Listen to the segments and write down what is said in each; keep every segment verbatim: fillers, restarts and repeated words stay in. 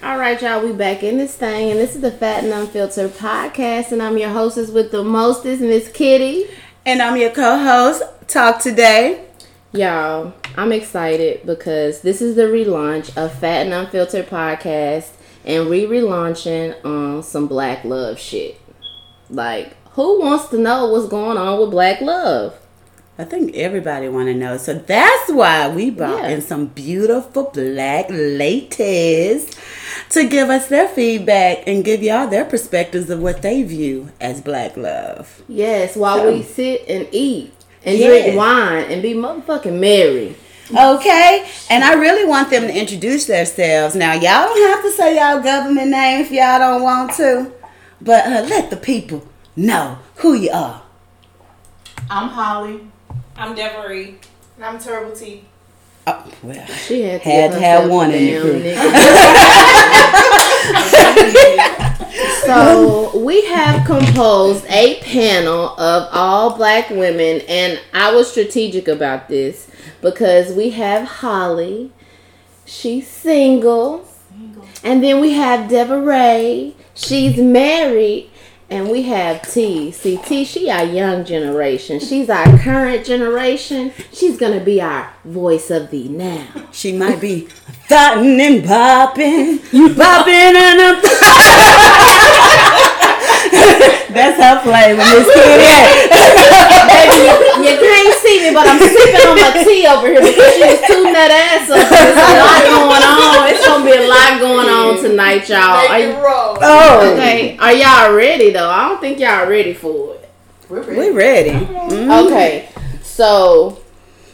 All right, y'all, we back in this thing, and this is the Fat and Unfiltered podcast, and I'm your hostess with the mostest, Miss Kitty, and I'm your co-host, Talk Today. Y'all, I'm excited because this is the relaunch of Fat and Unfiltered podcast, and we relaunching on some Black love shit. Like, who wants to know what's going on with Black love? I think everybody want to know. So that's why we brought yeah. in some beautiful Black ladies to give us their feedback and give y'all their perspectives of what they view as Black love. Yes, while so. we sit and eat and yes. drink wine and be motherfucking merry. Okay, and I really want them to introduce themselves. Now, y'all don't have to say y'all government name if y'all don't want to, but uh, let the people know who you are. I'm Holly. I'm Deverie. And I'm Terrible T. Oh, well, she had to, had to have one in the crew. So, we have composed a panel of all Black women, and I was strategic about this because we have Holly. She's single. single. And then we have Deverie. She's married. And we have T. See, T, she our young generation. She's our current generation. She's going to be our voice of the now. She might be thottin' and bopping. You bopping and I'm That's her flavor, Miss Kitty. Baby, you, you can't see me, but I'm sipping on my tea over here because she was tooting that ass up. There's a lot going on. It's going to be a lot going on tonight, y'all. Are you, oh, okay. Are y'all ready, though? I don't think y'all ready for it. We're ready. We're ready. Mm-hmm. Okay. So,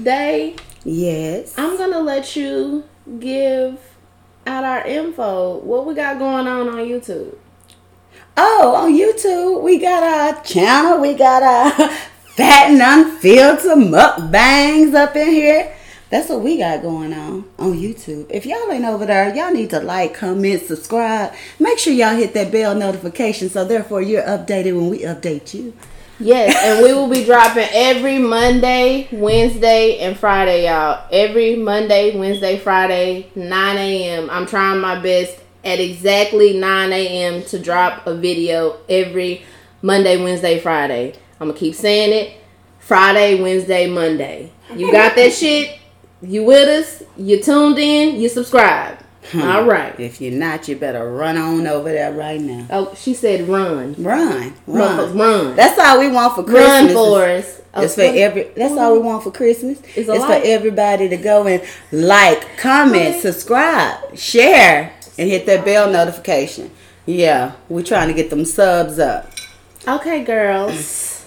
Day. Yes. I'm going to let you give out our info. What we got going on on YouTube? Oh, on YouTube, we got our channel, we got our Fat and Unfiltered mukbangs up in here. That's what we got going on on YouTube. If y'all ain't over there, y'all need to like, comment, subscribe. Make sure y'all hit that bell notification so therefore you're updated when we update you. Yes, and we will be dropping every Monday, Wednesday, and Friday, y'all. Every Monday, Wednesday, Friday, nine a.m. I'm trying my best at exactly nine a.m. to drop a video every Monday, Wednesday, Friday. I'm going to keep saying it. Friday, Wednesday, Monday. You got that shit? You with us? You tuned in? You subscribe. Hmm. All right. If you're not, you better run on over there right now. Oh, she said run. Run. Run. Run. That's all we want for Christmas. Run for us. It's okay. for every. That's all we want for Christmas. It's, it's for everybody to go and like, comment, subscribe, share. And hit that bell notification. Yeah, we're trying to get them subs up. Okay, girls.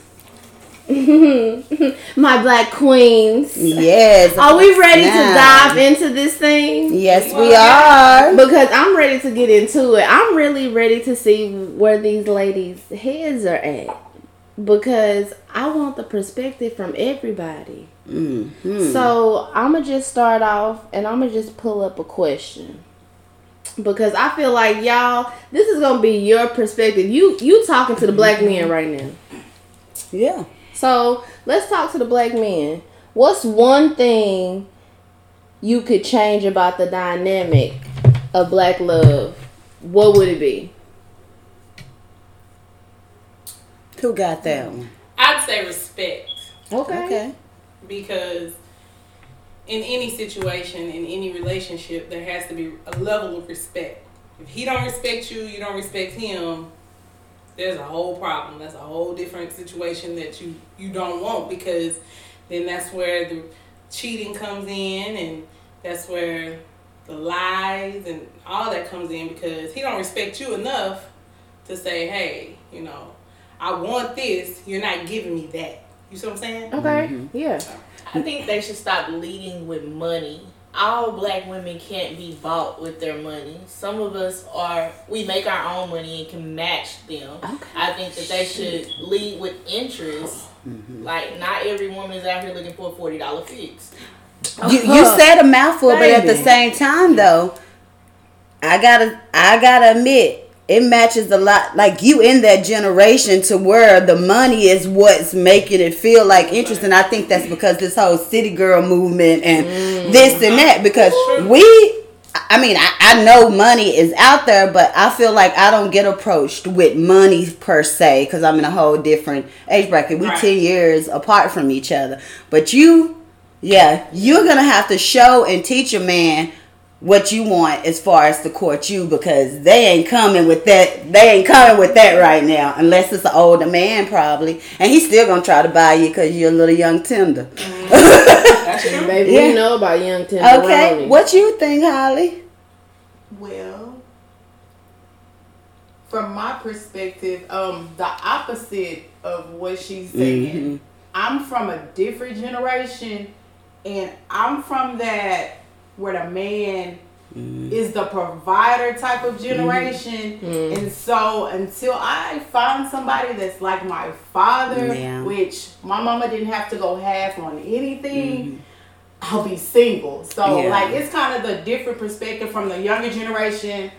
My Black queens. Yes. Are we ready now. to dive into this thing? Yes, we are. Because I'm ready to get into it. I'm really ready to see where these ladies' heads are at. Because I want the perspective from everybody. Mm-hmm. So, I'm going to just start off and I'm going to just pull up a question. Because I feel like, y'all, this is going to be your perspective. You you talking to the Black men right now. Yeah. So, let's talk to the Black men. What's one thing you could change about the dynamic of Black love? What would it be? Who got that one? I'd say respect. Okay. Okay. Because in any situation, in any relationship, there has to be a level of respect. If he don't respect you, you don't respect him, there's a whole problem. That's a whole different situation that you, you don't want, because then that's where the cheating comes in, and that's where the lies and all that comes in, because he don't respect you enough to say, hey, you know, I want this. You're not giving me that. You see what I'm saying? Okay. Mm-hmm. Yeah. I think they should stop leading with money. All Black women can't be bought with their money. Some of us are, we make our own money and can match them. Okay. I think that they should lead with interest. Mm-hmm. Like, not every woman is out here looking for a forty dollars fix. You, you said a mouthful, Baby. But at the same time, though, I gotta, I gotta admit, it matches a lot, like you in that generation to where the money is what's making it feel like interest. And I think that's because this whole city girl movement and mm. this and that, because we, I mean, I, I know money is out there, but I feel like I don't get approached with money per se because I'm in a whole different age bracket. We're right. ten years apart from each other. But you, yeah, you're going to have to show and teach a man what you want as far as to court you, because they ain't coming with that. They ain't coming with that right now, unless it's an older man probably, and he's still gonna try to buy you because you're a little young tender. Mm-hmm. That's true, baby. Yeah. We know about young tender. Okay, what you think, Holly? Well, from my perspective, um, the opposite of what she's saying. Mm-hmm. I'm from a different generation, and I'm from that. Where the man mm. is the provider type of generation. Mm. Mm. And so until I find somebody that's like my father, yeah. which my mama didn't have to go half on anything, mm. I'll be single. So yeah. like it's kind of the different perspective from the younger generation.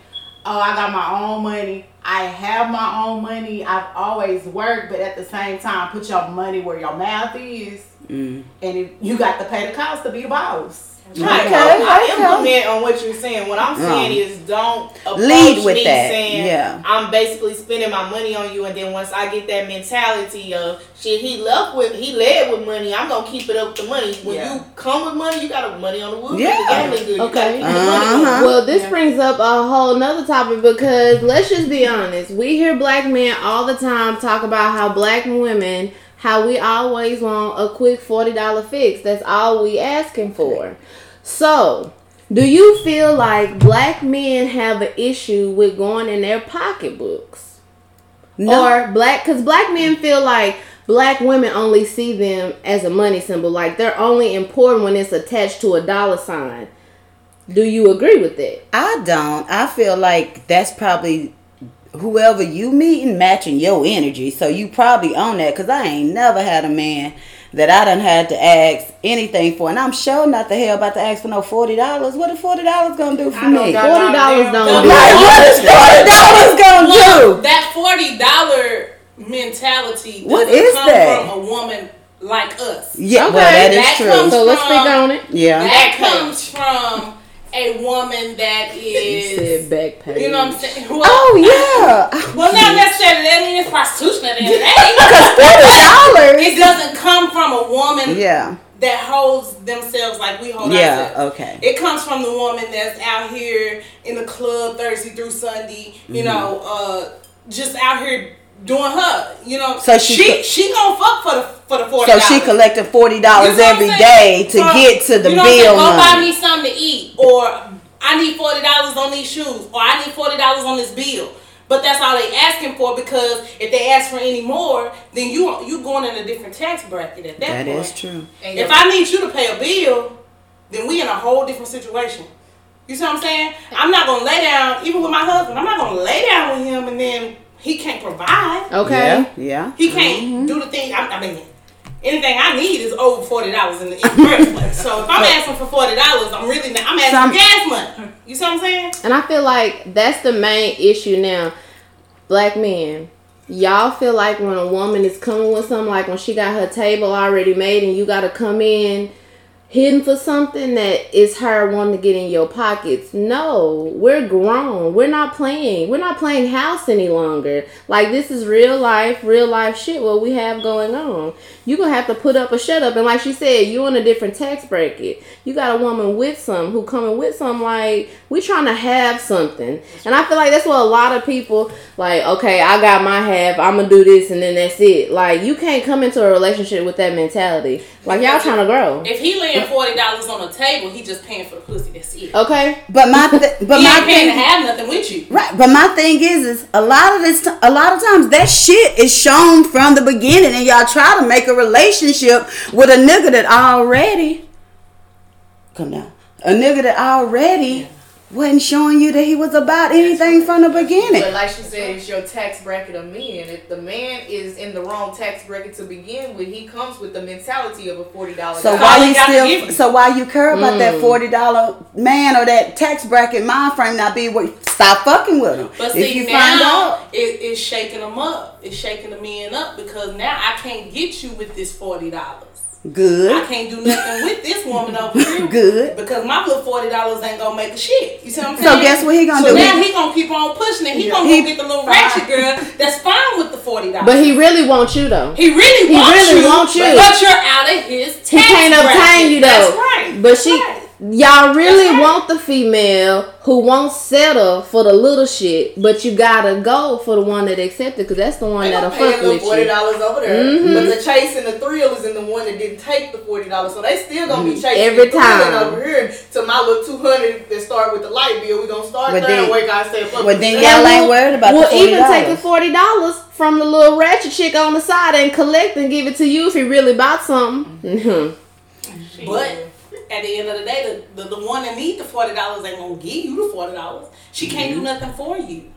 Oh, I got my own money. I have my own money. I've always worked, but at the same time, put your money where your mouth is. Mm. And if you got to pay the cost to be the boss. Okay. Okay. I implement on what you're saying. What I'm saying yeah. is don't approach Lead with me that. saying yeah. I'm basically spending my money on you, and then once I get that mentality of shit, he left with he led with money, I'm gonna keep it up with the money. When yeah. you come with money, you got money on the wood. Yeah. Good. Okay. Uh-huh. Well, this yeah. brings up a whole nother topic, because let's just be honest. We hear black men all the time talk about how black women, how we always want a quick forty dollars fix. That's all we asking for. So, do you feel like black men have an issue with going in their pocketbooks? No. Or black, because black men feel like black women only see them as a money symbol. Like, they're only important when it's attached to a dollar sign. Do you agree with that? I don't. I feel like that's probably... whoever you meeting matching your energy, so you probably on that, because I ain't never had a man that I done had to ask anything for, and I'm sure not the hell about to ask for no forty dollars. What is forty dollars gonna do for me? forty dollars don't do. Like, what is forty dollars gonna Look, do? That forty dollars mentality what is come that? From a woman like us. Yeah, okay. Well, that, that is true. So let's speak on it. Yeah. That comes from a woman that is, you said back page. You know what I'm saying? Well, oh yeah. Well, not necessarily. That means prostitution at the end of the day. forty dollars. It doesn't come from a woman. Yeah. That holds themselves like we hold yeah, ourselves. Yeah. Okay. It comes from the woman that's out here in the club Thursday through Sunday. You mm-hmm. know, uh, just out here doing her. You know. So she she, co- she gonna fuck for the. For the forty dollars. So she collected forty dollars every day to so, get to the you know bill money. Go buy me something to eat, or I need forty dollars on these shoes, or I need forty dollars on this bill. But that's all they asking for, because if they ask for any more, then you you going in a different tax bracket at that, that point. That is true. If I need you to pay a bill, then we in a whole different situation. You see what I'm saying? I'm not going to lay down, even with my husband, I'm not going to lay down with him and then he can't provide. Okay. Yeah. yeah. He can't mm-hmm. do the thing. I, I mean... anything I need is over forty dollars in the first place. So if I'm asking for forty dollars, I'm really not, I'm asking for gas money. You see what I'm saying? And I feel like that's the main issue now. Black men, y'all feel like when a woman is coming with something, like when she got her table already made, and you got to come in hidden for something that is her wanting to get in your pockets. No, we're grown. We're not playing. We're not playing house any longer. Like, this is real life, real life shit what we have going on. You're going to have to put up or shut up. And like she said, you're in a different tax bracket. You got a woman with some who coming with some, like, we trying to have something. And I feel like that's what a lot of people, like, okay, I got my half, I'm going to do this, and then that's it. Like, you can't come into a relationship with that mentality. Like, y'all trying to grow. If he laying forty dollars on the table, he just paying for the pussy. That's it. Okay. But my th- but he my ain't paying thing- to have nothing with you. Right. But my thing is, is a lot of this, t- a lot of times that shit is shown from the beginning, and y'all try to make a relationship with a nigga that already come down a nigga that already wasn't showing you that he was about anything from the beginning. But like she said, it's your tax bracket of men. If the man is in the wrong tax bracket to begin with, he comes with the mentality of a forty dollar. So why you still? So why you care about mm. that forty dollar man or that tax bracket mind frame? Not be what? Stop fucking with him. But see, if you now find out, it, it's shaking them up. It's shaking the men up, because now I can't get you with this forty dollars. Good. I can't do nothing with this woman over here. Good. Because my little forty dollars ain't going to make a shit. You see what I'm saying? So guess what he going to so do? So now he going to keep on pushing it. He yeah. going to get the little ratchet girl that's fine with the forty dollars. But he really wants you though. He really wants he really you. Wants you. But you're out of his tax bracket. He can't obtain you though. That's right. But she... Right. Y'all really right. want the female who won't settle for the little shit, but you gotta go for the one that accepted, because that's the one they that'll fuck with you. They gonna pay forty dollars over there, mm-hmm. but the chase and the thrill is in the one that didn't take the forty dollars, so they still gonna be chasing every time over here to my little two hundred dollars that start with the light bill. We gonna start but third way, guys say fuck. But then y'all ain't worried about well, the forty dollars. Well, even taking forty dollars from the little ratchet chick on the side and collect and give it to you if he really bought something. Mm-hmm. But... at the end of the day, the, the, the one that needs the forty dollars ain't going to give you the forty dollars. She can't mm-hmm. do nothing for you.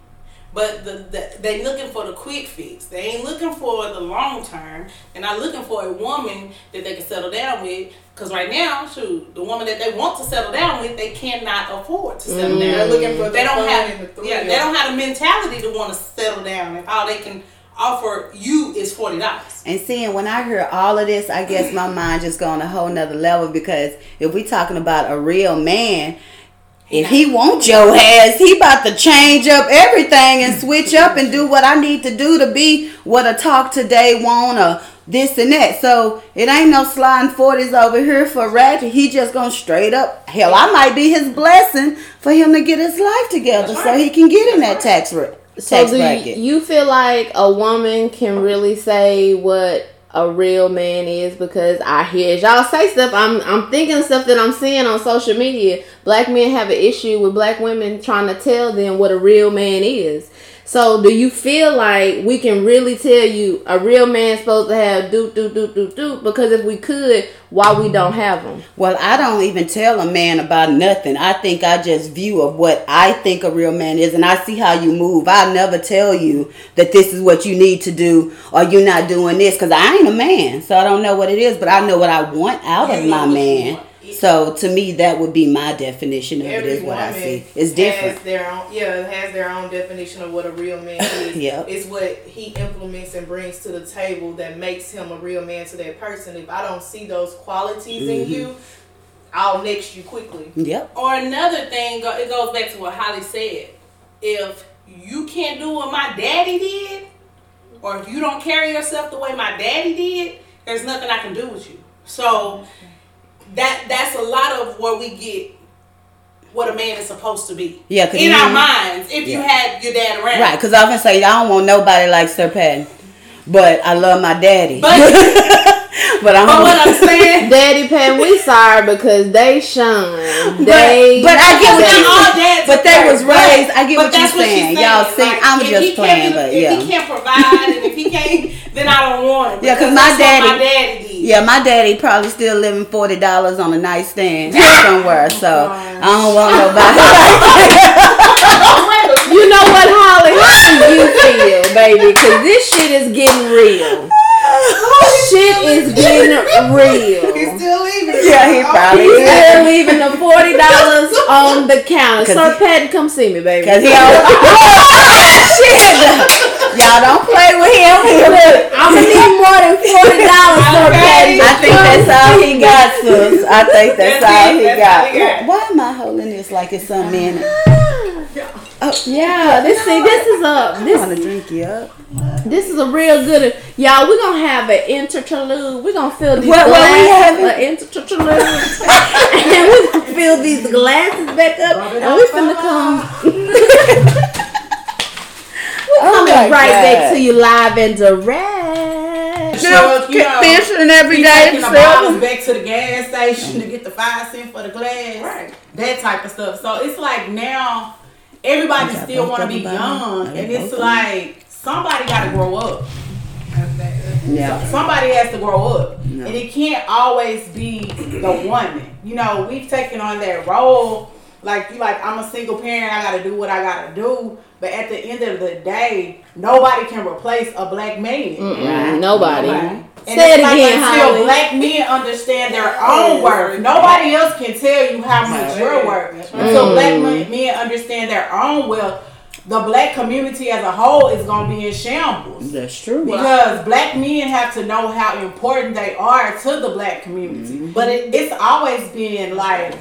But the, the, they looking for the quick fix. They ain't looking for the long term. They're not looking for a woman that they can settle down with. Because right now, shoot, the woman that they want to settle down with, they cannot afford to settle mm-hmm. down. They're looking for they the don't have the yeah, they don't have the mentality to want to settle down. If all they can offer you is forty dollars. And seeing when I hear all of this, I guess my mind just go on a whole nother level, because if we talking about a real man, if he wants your ass, he about to change up everything and switch up and do what I need to do to be what a talk today want or this and that. So it ain't no sliding forties over here for ratchet. He just gonna straight up, hell, I might be his blessing for him to get his life together so he can get in that tax rate. So do you, you feel like a woman can really say what a real man is? Because I hear y'all say stuff. I'm I'm thinking stuff that I'm seeing on social media. Black men have an issue with black women trying to tell them what a real man is. So do you feel like we can really tell you a real man's supposed to have do do do do do? Because if we could, why we don't have them? Well, I don't even tell a man about nothing. I think I just view of what I think a real man is, and I see how you move. I never tell you that this is what you need to do or you're not doing this, because I ain't a man, so I don't know what it is, but I know what I want out of my man. So to me, that would be my definition of Every it is what I see. It's different. Has their own, yeah, has their own definition of what a real man is. Yep. It's what he implements and brings to the table that makes him a real man to that person. If I don't see those qualities mm-hmm. in you, I'll next you quickly. Yep. Or another thing, it goes back to what Holly said. If you can't do what my daddy did, or if you don't carry yourself the way my daddy did, there's nothing I can do with you. So... That that's a lot of where we get what a man is supposed to be. Yeah, in our know, minds, if yeah. you had your dad around. Right, because I often say, I don't want nobody like Sir Patton, but I love my daddy. But, but I don't but what I'm saying, Daddy Patton, we sorry because they shine. They but, but I get what you all dads. But they was raised. I get what you're saying. saying. Y'all see, like, I'm just playing. But yeah, if he can't provide, and if he can't, then I don't want it. Yeah, because my daddy. What my daddy did. Yeah, my daddy probably still living forty dollars on a nightstand somewhere, so I don't want nobody like you know what, Holly? How do you feel, baby? Because this shit is getting real. Shit is getting real. He's still leaving. Yeah, he probably He's is. still leaving the forty dollars on the counter. Sir Patton, come see me, baby. Because he shit. Y'all don't play with him. I'm gonna need more than forty dollars for Patty. I think that's all he got, sis. I think that's all he got. Why am I holding this like it's something in it? Oh yeah, this see, this is a this. I wanna drink you up. This is a real good, y'all. We're gonna have an interlude. We're gonna fill these what, glasses. What we an interlude, and we're gonna fill these glasses back up, and we finna come. Coming oh right God. back to you live and direct. So, you know, fishing every day. Taking bottles back to the gas station to get the five cent for the glass. Right. That type of stuff. So it's like now everybody still want to be young, and it's like somebody got to grow up. Yeah. Somebody has to grow up, no. and it can't always be the woman. You know, we've taken on that role. Like you, like I'm a single parent. I gotta do what I gotta do. But at the end of the day, nobody can replace a black man. Right? Nobody. nobody. And Say it's it like again, until Holly. Black men understand their own worth, nobody else can tell you how much you're worth. Until mm. black men understand their own wealth, the black community as a whole is going to be in shambles. That's true. Because black men have to know how important they are to the black community. Mm-hmm. But it, it's always been like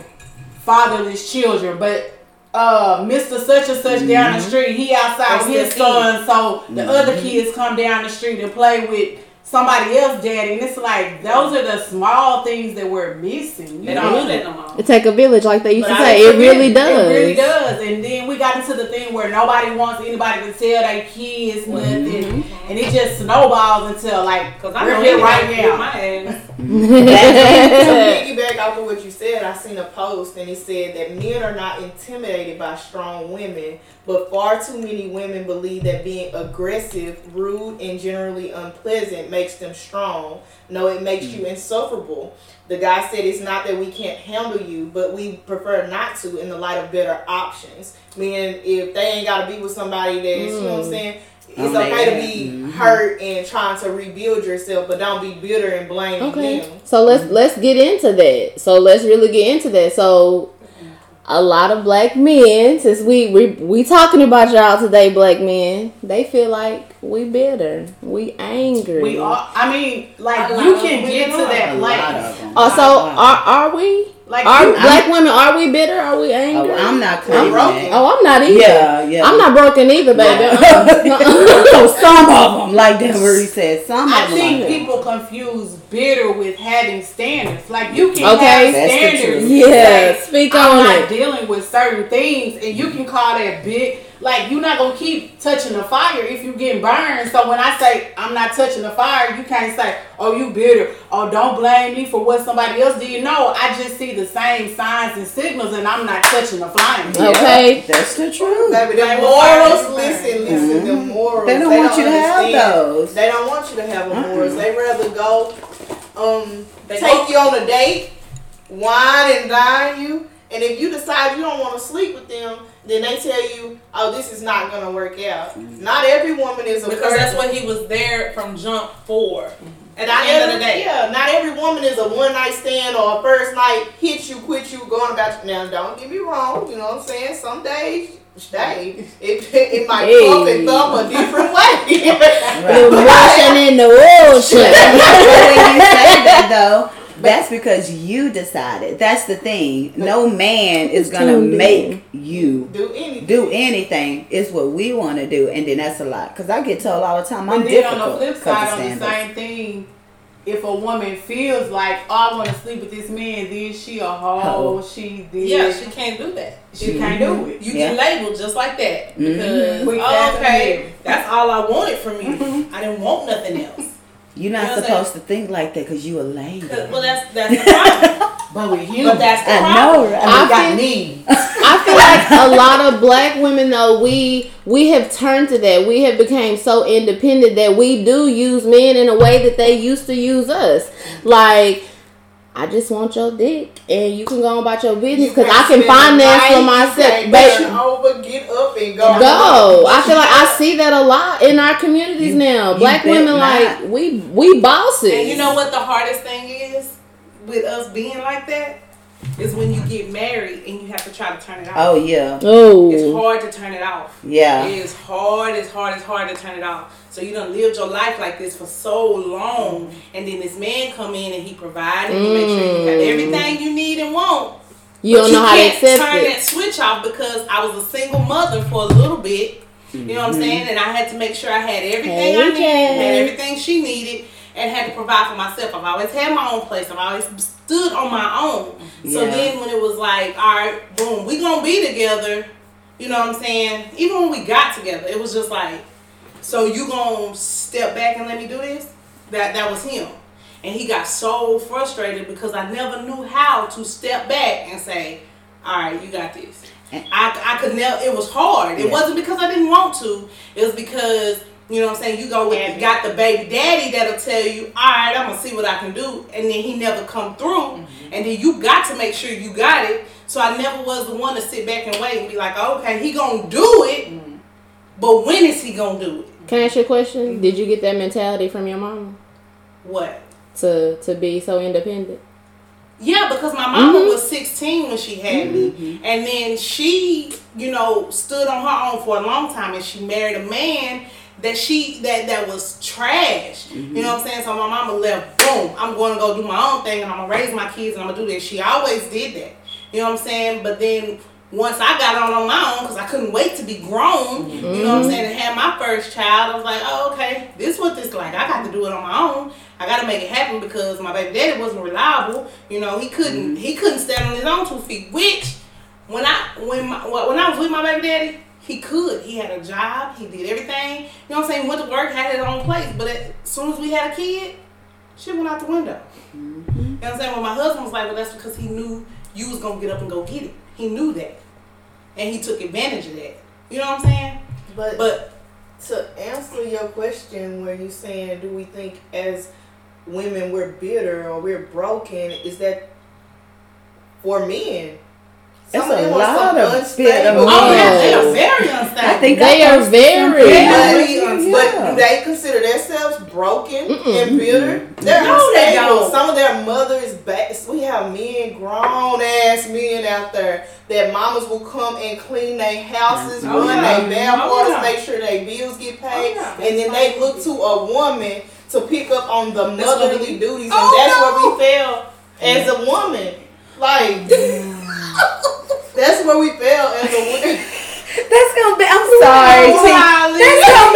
fatherless children. But uh, Mister Such and Such mm-hmm. down the street, he outside That's with his son. So mm-hmm. the other kids come down the street and play with somebody else's daddy, and it's like those are the small things that we're missing. You know, it, it take a village, like they used but to say. It really does. It really does. And then we got into the thing where nobody wants anybody to tell their kids mm-hmm. nothing, and it just snowballs until like Cause I we're here right now. My ass. To piggyback off of what you said, I seen a post and it said that men are not intimidated by strong women, but far too many women believe that being aggressive, rude, and generally unpleasant makes them strong. No, it makes mm. you insufferable. The guy said it's not that we can't handle you, but we prefer not to in the light of better options. Meaning if they ain't got to be with somebody that's, mm. you know what I'm saying, it's oh, okay man. to be mm-hmm. hurt and trying to rebuild yourself, but don't be bitter and blame okay. them. So let's mm-hmm. let's get into that. So let's really get into that. So a lot of black men, since we, we we talking about y'all today, black men, they feel like we bitter, we angry. We are. I mean, like you can get to that place. Uh, so are are we? Like are you, black I'm, women, are we bitter? Are we angry? Oh, I'm not I'm broken. Oh, I'm not either. Yeah, yeah. I'm not broken either, baby. No. So some of them, like that where he said, some I of them. I think like people them. confuse bitter with having standards. Like you can okay, have standards. Yeah, like, speak on I'm it. not dealing with certain things, and you can call that big. Like you're not gonna keep touching the fire if you getting burned. So when I say I'm not touching the fire, you can't say, "Oh, you bitter." Oh, don't blame me for what somebody else did. No, I just see the The same signs and signals, and I'm not touching the flying. Okay, yeah, that's the truth. Baby, the morals, listen, listen, mm-hmm. the morals. They don't they want don't you to understand. have those. They don't want you to have a morals. Mm-hmm. They rather go, um, they take go. you on a date, wine and dine you, and if you decide you don't want to sleep with them, then they tell you, "Oh, this is not gonna work out." Mm-hmm. Not every woman is a because person. That's what he was there from jump for. Mm-hmm. At the end every, of the day. Yeah, not every woman is a one night stand or a first night hit you, quit you, going about you. Now, don't get me wrong, you know what I'm saying? Some days, day, it, it might pump hey. and thump a different way. You're washing in the ocean. When you say that, though, that's because you decided. That's the thing. No man is going to make you do anything. Do anything. It's what we want to do. And then that's a lot. Because I get told all the time, I'm difficult. But then on the flip side, on the same thing, if a woman feels like, oh, I want to sleep with this man, then she a hoe. She did. Yeah, she can't do that. She mm-hmm. can't do it. You yeah. can label just like that. Because, mm-hmm. oh, okay, that's all I wanted from you. Mm-hmm. I didn't want nothing else. You're not you know supposed to think like that because you a lady. Well, that's that's the problem. But with you, but that's the I problem. know. Right? I, I got feel, needs. I feel like a lot of black women, though, we we have turned to that. We have become so independent that we do use men in a way that they used to use us. Like, I just want your dick, and you can go on about your business because you I can finance for myself. But over, get up and go. Go. I feel like I see that a lot in our communities you, now. Black women, not. like we we bosses. And you know what the hardest thing is with us being like that is when you get married and you have to try to turn it off. Oh yeah. Oh. It's hard to turn it off. Yeah. It's hard. It's hard. It's hard to turn it off. So you done lived your life like this for so long, and then this man come in and he provided, mm. he make sure you got everything you need and want. You but don't you know how to accept it. You can't turn that switch off because I was a single mother for a little bit. You know what I'm saying? And I had to make sure I had everything hey, I needed, had everything she needed, and had to provide for myself. I've always had my own place. I've always stood on my own. Yeah. So then when it was like, all right, boom, we gonna be together. You know what I'm saying? Even when we got together, it was just like, so you gonna step back and let me do this? That that was him. And he got so frustrated because I never knew how to step back and say, all right, you got this. I, I could never, it was hard. It yeah. wasn't because I didn't want to. It was because, you know what I'm saying, you go with, you got the baby daddy that'll tell you, all right, I'm gonna see what I can do. And then he never come through. Mm-hmm. And then you got to make sure you got it. So I never was the one to sit back and wait and be like, okay, he gonna do it. Mm-hmm. But when is he gonna do it? Can I ask you a question? Did you get that mentality from your mama? What? To to be so independent? Yeah, because my mama mm-hmm. was sixteen when she had mm-hmm. me. And then she you know, stood on her own for a long time, and she married a man that she that that was trash. Mm-hmm. You know what I'm saying? So my mama left, boom, I'm going to go do my own thing, and I'm going to raise my kids, and I'm going to do this. She always did that. You know what I'm saying? But then once I got on on my own, because I couldn't wait to be grown, mm-hmm. you know what I'm saying, and have my first child, I was like, oh, okay, this is what this like. I got to do it on my own. I got to make it happen because my baby daddy wasn't reliable. You know, he couldn't mm-hmm. he couldn't stand on his own two feet, which when I, when, my, when I was with my baby daddy, he could. He had a job. He did everything. You know what I'm saying? He went to work, had his own place. But as soon as we had a kid, shit went out the window. Mm-hmm. You know what I'm saying? Well, my husband was like, well, that's because he knew you was going to get up and go get it. He knew that. And he took advantage of that. You know what I'm saying? But, but to answer your question where you're saying, do we think as women we're bitter or we're broken, is that for men? It's a lot of unstable. Oh yeah, they are very unstable. I think they are very, very unstable. But do they consider themselves broken Mm-mm. and bitter? Mm-mm. They're no, unstable. They Some of their mothers back. We have men, grown ass men out there that mamas will come and clean their houses, oh, run yeah. their bath waters, oh, yeah. make sure their bills get paid, oh, yeah. and then they look to a woman to pick up on the motherly duties, and oh, that's no. where we fail as a woman. Like. That's where we fell as a woman. That's gonna be. I'm sorry. Oh, see, that's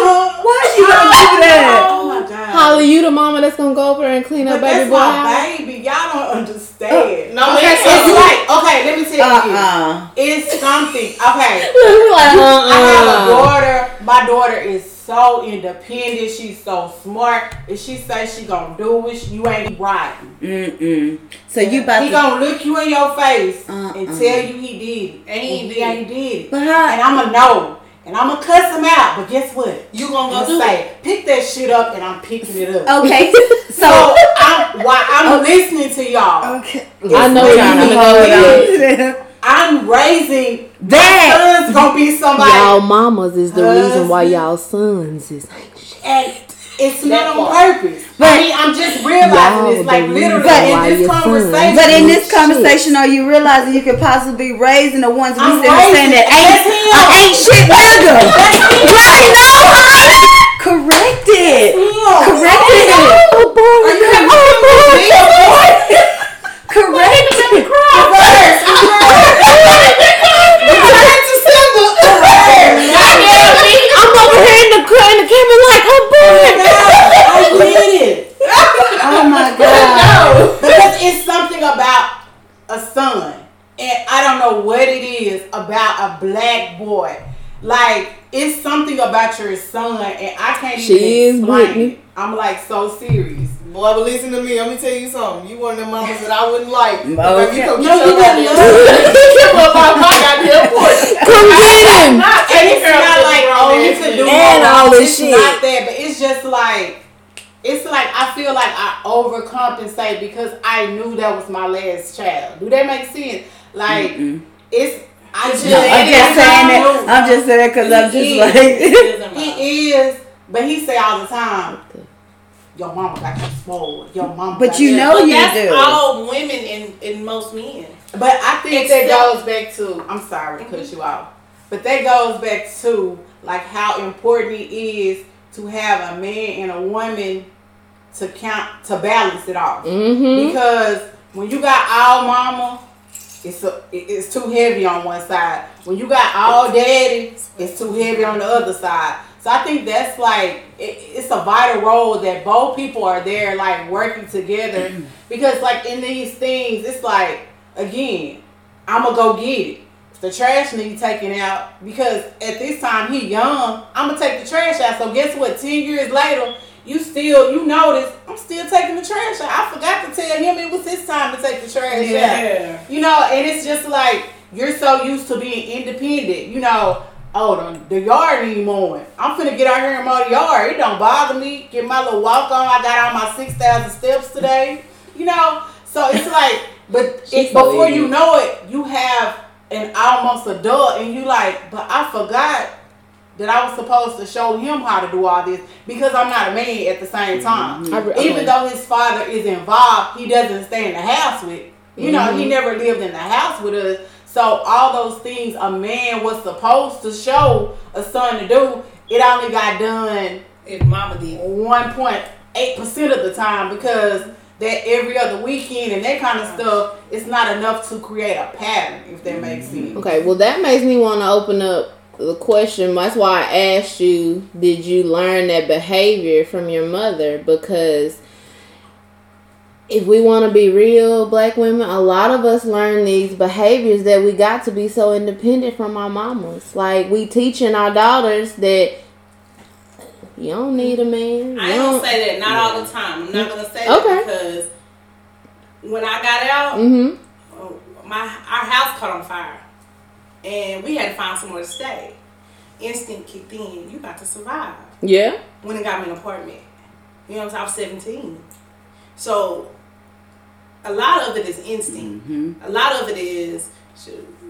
gonna be you. Why is you gonna do that? Oh my God, Holly, you the mama that's gonna go over and clean up baby boy. That's my baby. Y'all don't understand. Uh, no, okay, it's, it's like okay. Let me tell you, uh-uh. it's something. Okay, like, uh-uh. I have a daughter. My daughter is so independent. She's so smart. If she says she gonna do it, you ain't riding. Mm-mm. So you about he to... gonna look you in your face uh-uh. and tell you he did it. And he ain't did, yeah, he did it. But how... And I'ma know. And I'ma cuss him out. But guess what? You gonna go do say, it. Pick that shit up, and I'm picking it up. Okay. So I'm why I'm okay. listening to y'all. Okay. I know y'all hold on. I'm raising that. My son's gonna be somebody. Y'all mamas is the husband. Reason why y'all sons is like shit. It's not on purpose. But I mean, I'm just realizing it's like literally in this conversation. But in this conversation, shit. Are you realizing you could possibly be raising the ones we saying that ain't I ain't shit nigga? Right now, honey. Correct it. Correct it. Oh boy. Oh boy. Correct it. Reverse. I'm over here in the in the cabin like, oh boy, I did it. Oh my God. No, because it's something about a son, and I don't know what it is about a black boy. Like it's something about your son, and I can't she even explain. She is Whitney. I'm like so serious. Boy, but listen to me. Let me tell you something. You one of them mamas that I wouldn't like. Okay. If you come no, you wouldn't love it. Well, my goddamn boy. Come get him. And it's not like, oh, you could do and all this shit. It's not that, but it's just like, it's like I feel like I overcompensate because I knew that was my last child. Do that make sense? Like, Mm-mm. it's, I just, no, I'm just saying that. I'm just saying that because I'm just like. He is, but he say all the time. Your mama got you spoiled. Your mama But got you know you that's do. That's all women and, and most men. But I think it's that still, goes back to, I'm sorry to mm-hmm. cut you off, but that goes back to like how important it is to have a man and a woman to count, to balance it off. Mm-hmm. Because when you got all mama, it's a, it's too heavy on one side. When you got all daddy, it's too heavy on the other side. So I think that's like, it, it's a vital role that both people are there like working together mm-hmm. because like in these things, it's like, again, I'm going to go get it. If the trash needs taken out because at this time he young, I'm going to take the trash out. So guess what? ten years later, you still, you notice, I'm still taking the trash out. I forgot to tell him it was his time to take the trash yeah. out. You know, and it's just like, you're so used to being independent, you know. Oh, the, the yard need mowing. I'm finna get out here and mow the yard. It don't bother me. Get my little walk on. I got out my six thousand steps today. You know? So it's like, but it, before you know it, you have an almost adult and you like, but I forgot that I was supposed to show him how to do all this because I'm not a man at the same time. Mm-hmm. I, Even I, though his father is involved, he doesn't stay in the house with. You mm-hmm. know, he never lived in the house with us. So all those things a man was supposed to show a son to do, it only got done if mama did one point eight percent of the time, because that every other weekend and that kind of stuff, it's not enough to create a pattern, if that makes sense. Okay, well, that makes me want to open up the question. That's why I asked you, did you learn that behavior from your mother? Because if we want to be real, black women, a lot of us learn these behaviors that we got to be so independent from our mamas. Like, we teaching our daughters that you don't need a man. I don't, don't say that. Not yeah. all the time. I'm not going to say okay. that, because when I got out, mm-hmm. my our house caught on fire. And we had to find somewhere to stay. Instinct kicked in. You got to survive. Yeah. When it got me an apartment. You know what I'm saying? I was seventeen. So a lot of it is instinct. Mm-hmm. A lot of it is,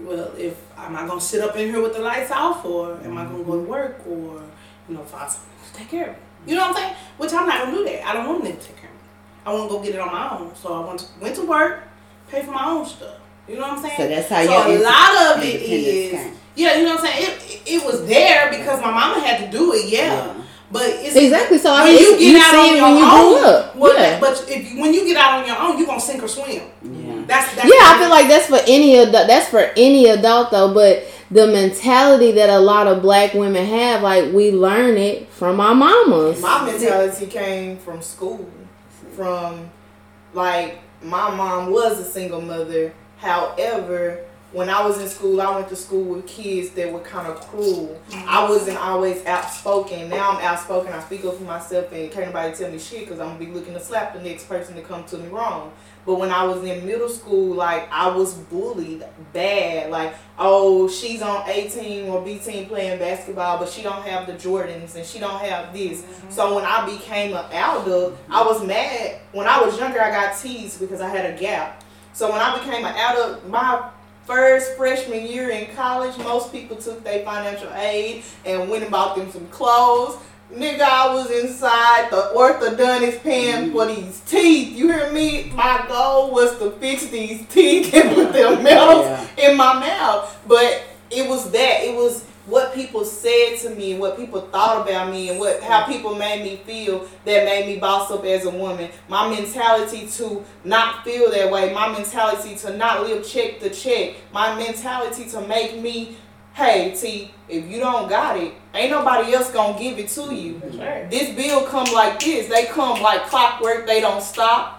well, if am I going to sit up in here with the lights off? Or am I going to go to work? Or, you know, find something to take care of me. You know what I'm saying? Which I'm not going to do that. I don't want them to take care of me. I want to go get it on my own. So I went to, went to work, pay for my own stuff. You know what I'm saying? So that's how you So a lot of it is, kind. yeah, you know what I'm saying? It, it it was there because my mama had to do it, yeah. yeah. But it's exactly so. I mean, you get you out on your when you own, grew up. Well, yeah. But if when you get out on your own, you are gonna sink or swim. Yeah. That's, that's yeah. I feel like that's for any adult. That's for any adult though. But the mentality that a lot of black women have, like we learn it from our mamas. My mentality came from school, from like my mom was a single mother. However, when I was in school, I went to school with kids that were kind of cruel. I wasn't always outspoken. Now I'm outspoken. I speak up for myself, and can't nobody tell me shit because I'm going to be looking to slap the next person that comes to me wrong. But when I was in middle school, like, I was bullied bad. Like, oh, she's on A-team or B-team playing basketball, but she don't have the Jordans and she don't have this. Mm-hmm. So when I became an adult, I was mad. When I was younger, I got teased because I had a gap. So when I became an adult, my first freshman year in college, most people took their financial aid and went and bought them some clothes. Nigga, I was inside the orthodontist paying for these teeth. You hear me? My goal was to fix these teeth and put their metals yeah. in my mouth. But it was that. It was what people said to me and what people thought about me and what how people made me feel that made me boss up as a woman. My mentality to not feel that way. My mentality to not live check to check. My mentality to make me, hey, T, if you don't got it, ain't nobody else gonna give it to you. Right. This bill come like this. They come like clockwork. They don't stop.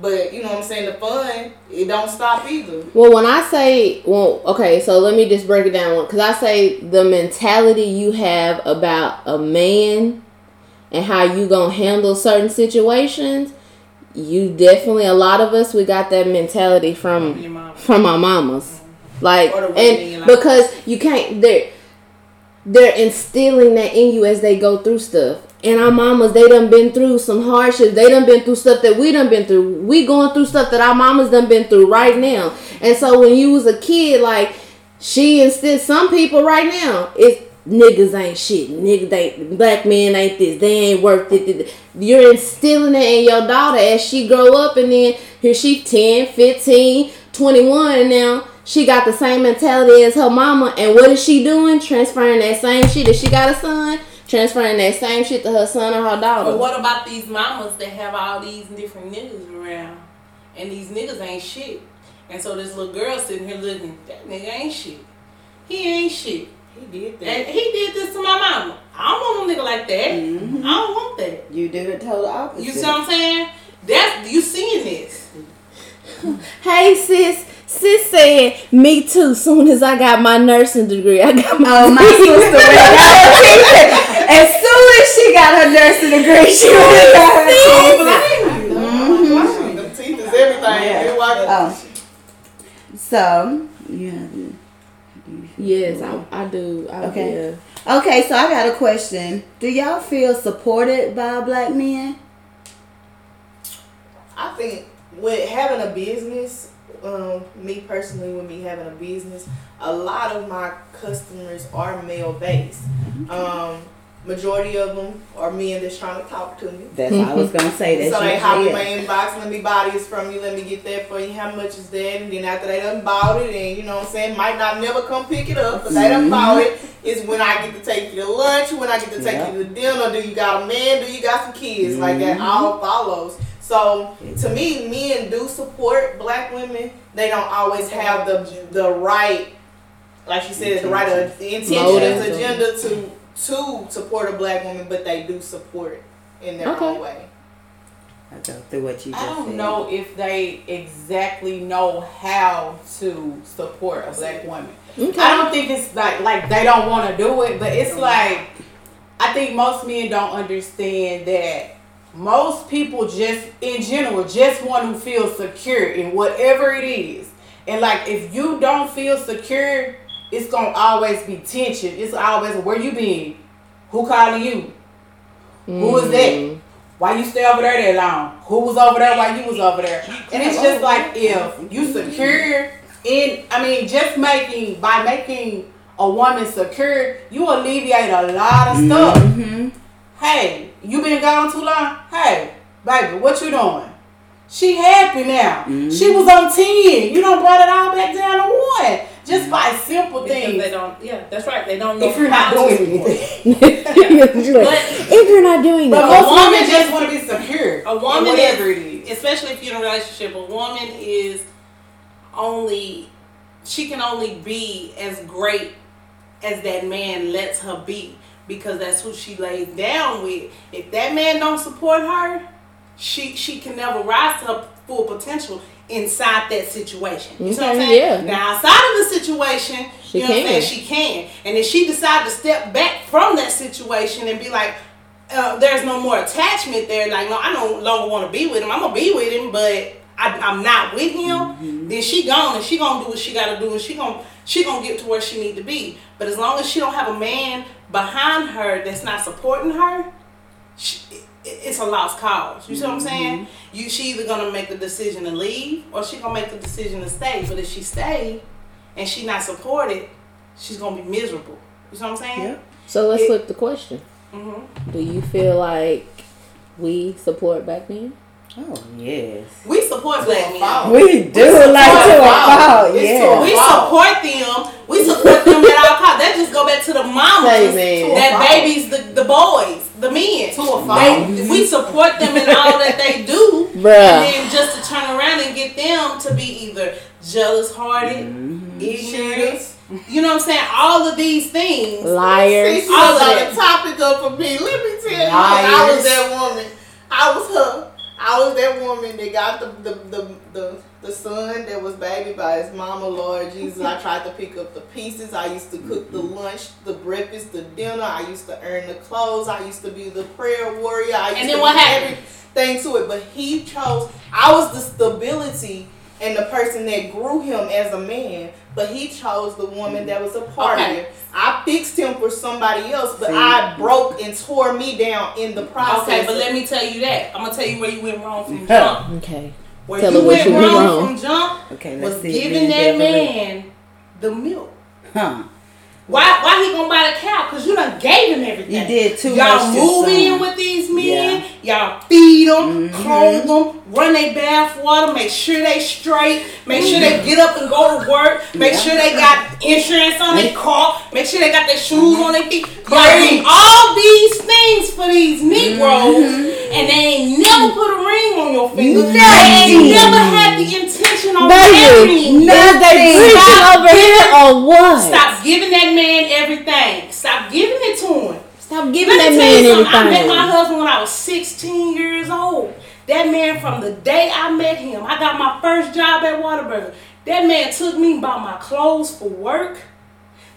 But, you know what I'm saying, the fun, it don't stop either. Well, when I say, well, okay, so let me just break it down. Because I say the mentality you have about a man and how you gonna handle certain situations, you definitely, a lot of us, we got that mentality from from our mamas. Like, and because you can't, they're, they're instilling that in you as they go through stuff. And our mamas, they done been through some hardships. They done been through stuff that we done been through. We going through stuff that our mamas done been through right now. And so when you was a kid, like, she instead, some people right now, it's niggas ain't shit. Niggas ain't, black men ain't this. They ain't worth it. You're instilling it in your daughter as she grow up. And then here she ten, fifteen, twenty-one now. She got the same mentality as her mama. And what is she doing? Transferring that same shit. If she got a son, transferring that same shit to her son or her daughter. But what about these mamas that have all these different niggas around? And these niggas ain't shit. And so this little girl sitting here looking, that nigga ain't shit. He ain't shit. He did that. And he did this to my mama. I don't want a nigga like that. Mm-hmm. I don't want that. You do the total opposite. You see what I'm saying? That's, you seeing this. Hey, sis. Sis said, me too, soon as I got my nursing degree. I got my, my sister got as soon as she got her nursing degree, she really got her teeth. Mm-hmm. The teeth is everything. Yeah. Oh. So, yeah. Yes, I, I do. I okay. Feel. Okay, so I got a question. Do y'all feel supported by black men? I think with having a business... Um, me personally, with me having a business, a lot of my customers are male based. Um, majority of them are men that's trying to talk to you. That's what I was going to say. That's so they hop in my inbox, let me buy this from you, let me get that for you, how much is that? And then after they done bought it, and you know what I'm saying, might not never come pick it up, but they done mm-hmm. bought it. It's when I get to take you to lunch, when I get to take yep. you to dinner, do you got a man, do you got some kids? Mm-hmm. Like that all follows. So to me, men do support black women. They don't always have the the right, like she said, the right of intentions, agenda to to support a black woman, but they do support it in their okay. own way. I don't, through what you just I don't said. know if they exactly know how to support a black woman. Okay. I don't think it's like like they don't want to do it, but it's like I think most men don't understand that most people just in general just want to feel secure in whatever it is. And like if you don't feel secure, it's going to always be tension. It's always, where you been? Who calling you? Mm. Who is that? Why you stay over there that long? Who was over there while you was over there? And it's just like if you secure in, I mean, just making, by making a woman secure, you alleviate a lot of stuff. Mm-hmm. Hey, you been gone too long? Hey, baby, what you doing? She happy now. Mm-hmm. She was on ten. You done brought it all back down to one. Just by simple because things. They don't, yeah, that's right. They don't know if you're not doing anything. Yeah. But if you're not doing but that, a woman just, just want to be secure. A woman, whatever is, it is, especially if you're in a relationship, a woman is only, she can only be as great as that man lets her be, because that's who she lays down with. If that man don't support her, she she can never rise to her full potential inside that situation. You know what I'm saying? Yeah. Now outside of the situation, she you know can. what I'm saying, she can. And if she decides to step back from that situation and be like, uh, there's no more attachment there, like, no, I no longer want to be with him, I'm going to be with him, but I, I'm not with him, mm-hmm. then she gone and she going to do what she got to do and she going she gonna get to where she need to be. But as long as she don't have a man behind her that's not supporting her, she, it's a lost cause. You see what I'm saying? Mm-hmm. You she either gonna make the decision to leave or she gonna make the decision to stay. But if she stay and she not supported, she's gonna be miserable. You see what I'm saying? Yeah. So let's it, flip the question. Mm-hmm. Do you feel like we support black men? Oh yes, we support black men. We do we like to a fault. Yeah, we support them. We support them at all costs. That just go back to the mamas, that babies, the, the boys, the men. To a fault. We support them in all that they do, and then just to turn around and get them to be either jealous-hearted, mm-hmm. ignorant. You know what I'm saying? All of these things. Liars. All of the topic up for me. Let me tell you, I was that woman. I was her. I was that woman that got the the, the the the son that was babied by his mama. Lord Jesus, I tried to pick up the pieces. I used to cook the lunch, the breakfast, the dinner. I used to earn the clothes. I used to be the prayer warrior. I used and then to what happened? Everything to it. But he chose. I was the stability and the person that grew him as a man. But he chose the woman that was a partner. Okay. I fixed him for somebody else, but See? I broke and tore me down in the process. Okay, but let me tell you that. I'm going to tell you where you went wrong from jump. Okay. Where tell you went you wrong, wrong from jump okay, let's was see giving that man the milk. Huh. Why Why he going to buy the cow? Because you done gave him everything. You did too Y'all much. Y'all move in with these men. Yeah. Y'all feed them, mm-hmm. clothe them, run their bath water, make sure they straight, make mm-hmm. sure they get up and go to work, make yeah. sure they got insurance on their car, make sure they got their shoes mm-hmm. on their feet. Y'all do all these things for these Negroes, mm-hmm. and they ain't never put a ring on your finger. Nothing. They ain't never had the intention on marrying. Nothing. Stop over here or what? Stop giving that man everything. Stop giving it to him. Stop giving that man everything. I met my husband when I was sixteen years old. That man, from the day I met him, I got my first job at Whataburger. That man took me by my clothes for work.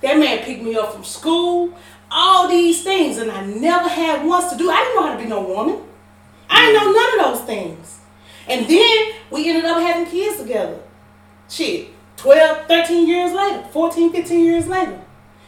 That man picked me up from school. All these things, and I never had once to do. I didn't know how to be no woman. I didn't know none of those things. And then we ended up having kids together. Shit, twelve, thirteen years later, fourteen, fifteen years later.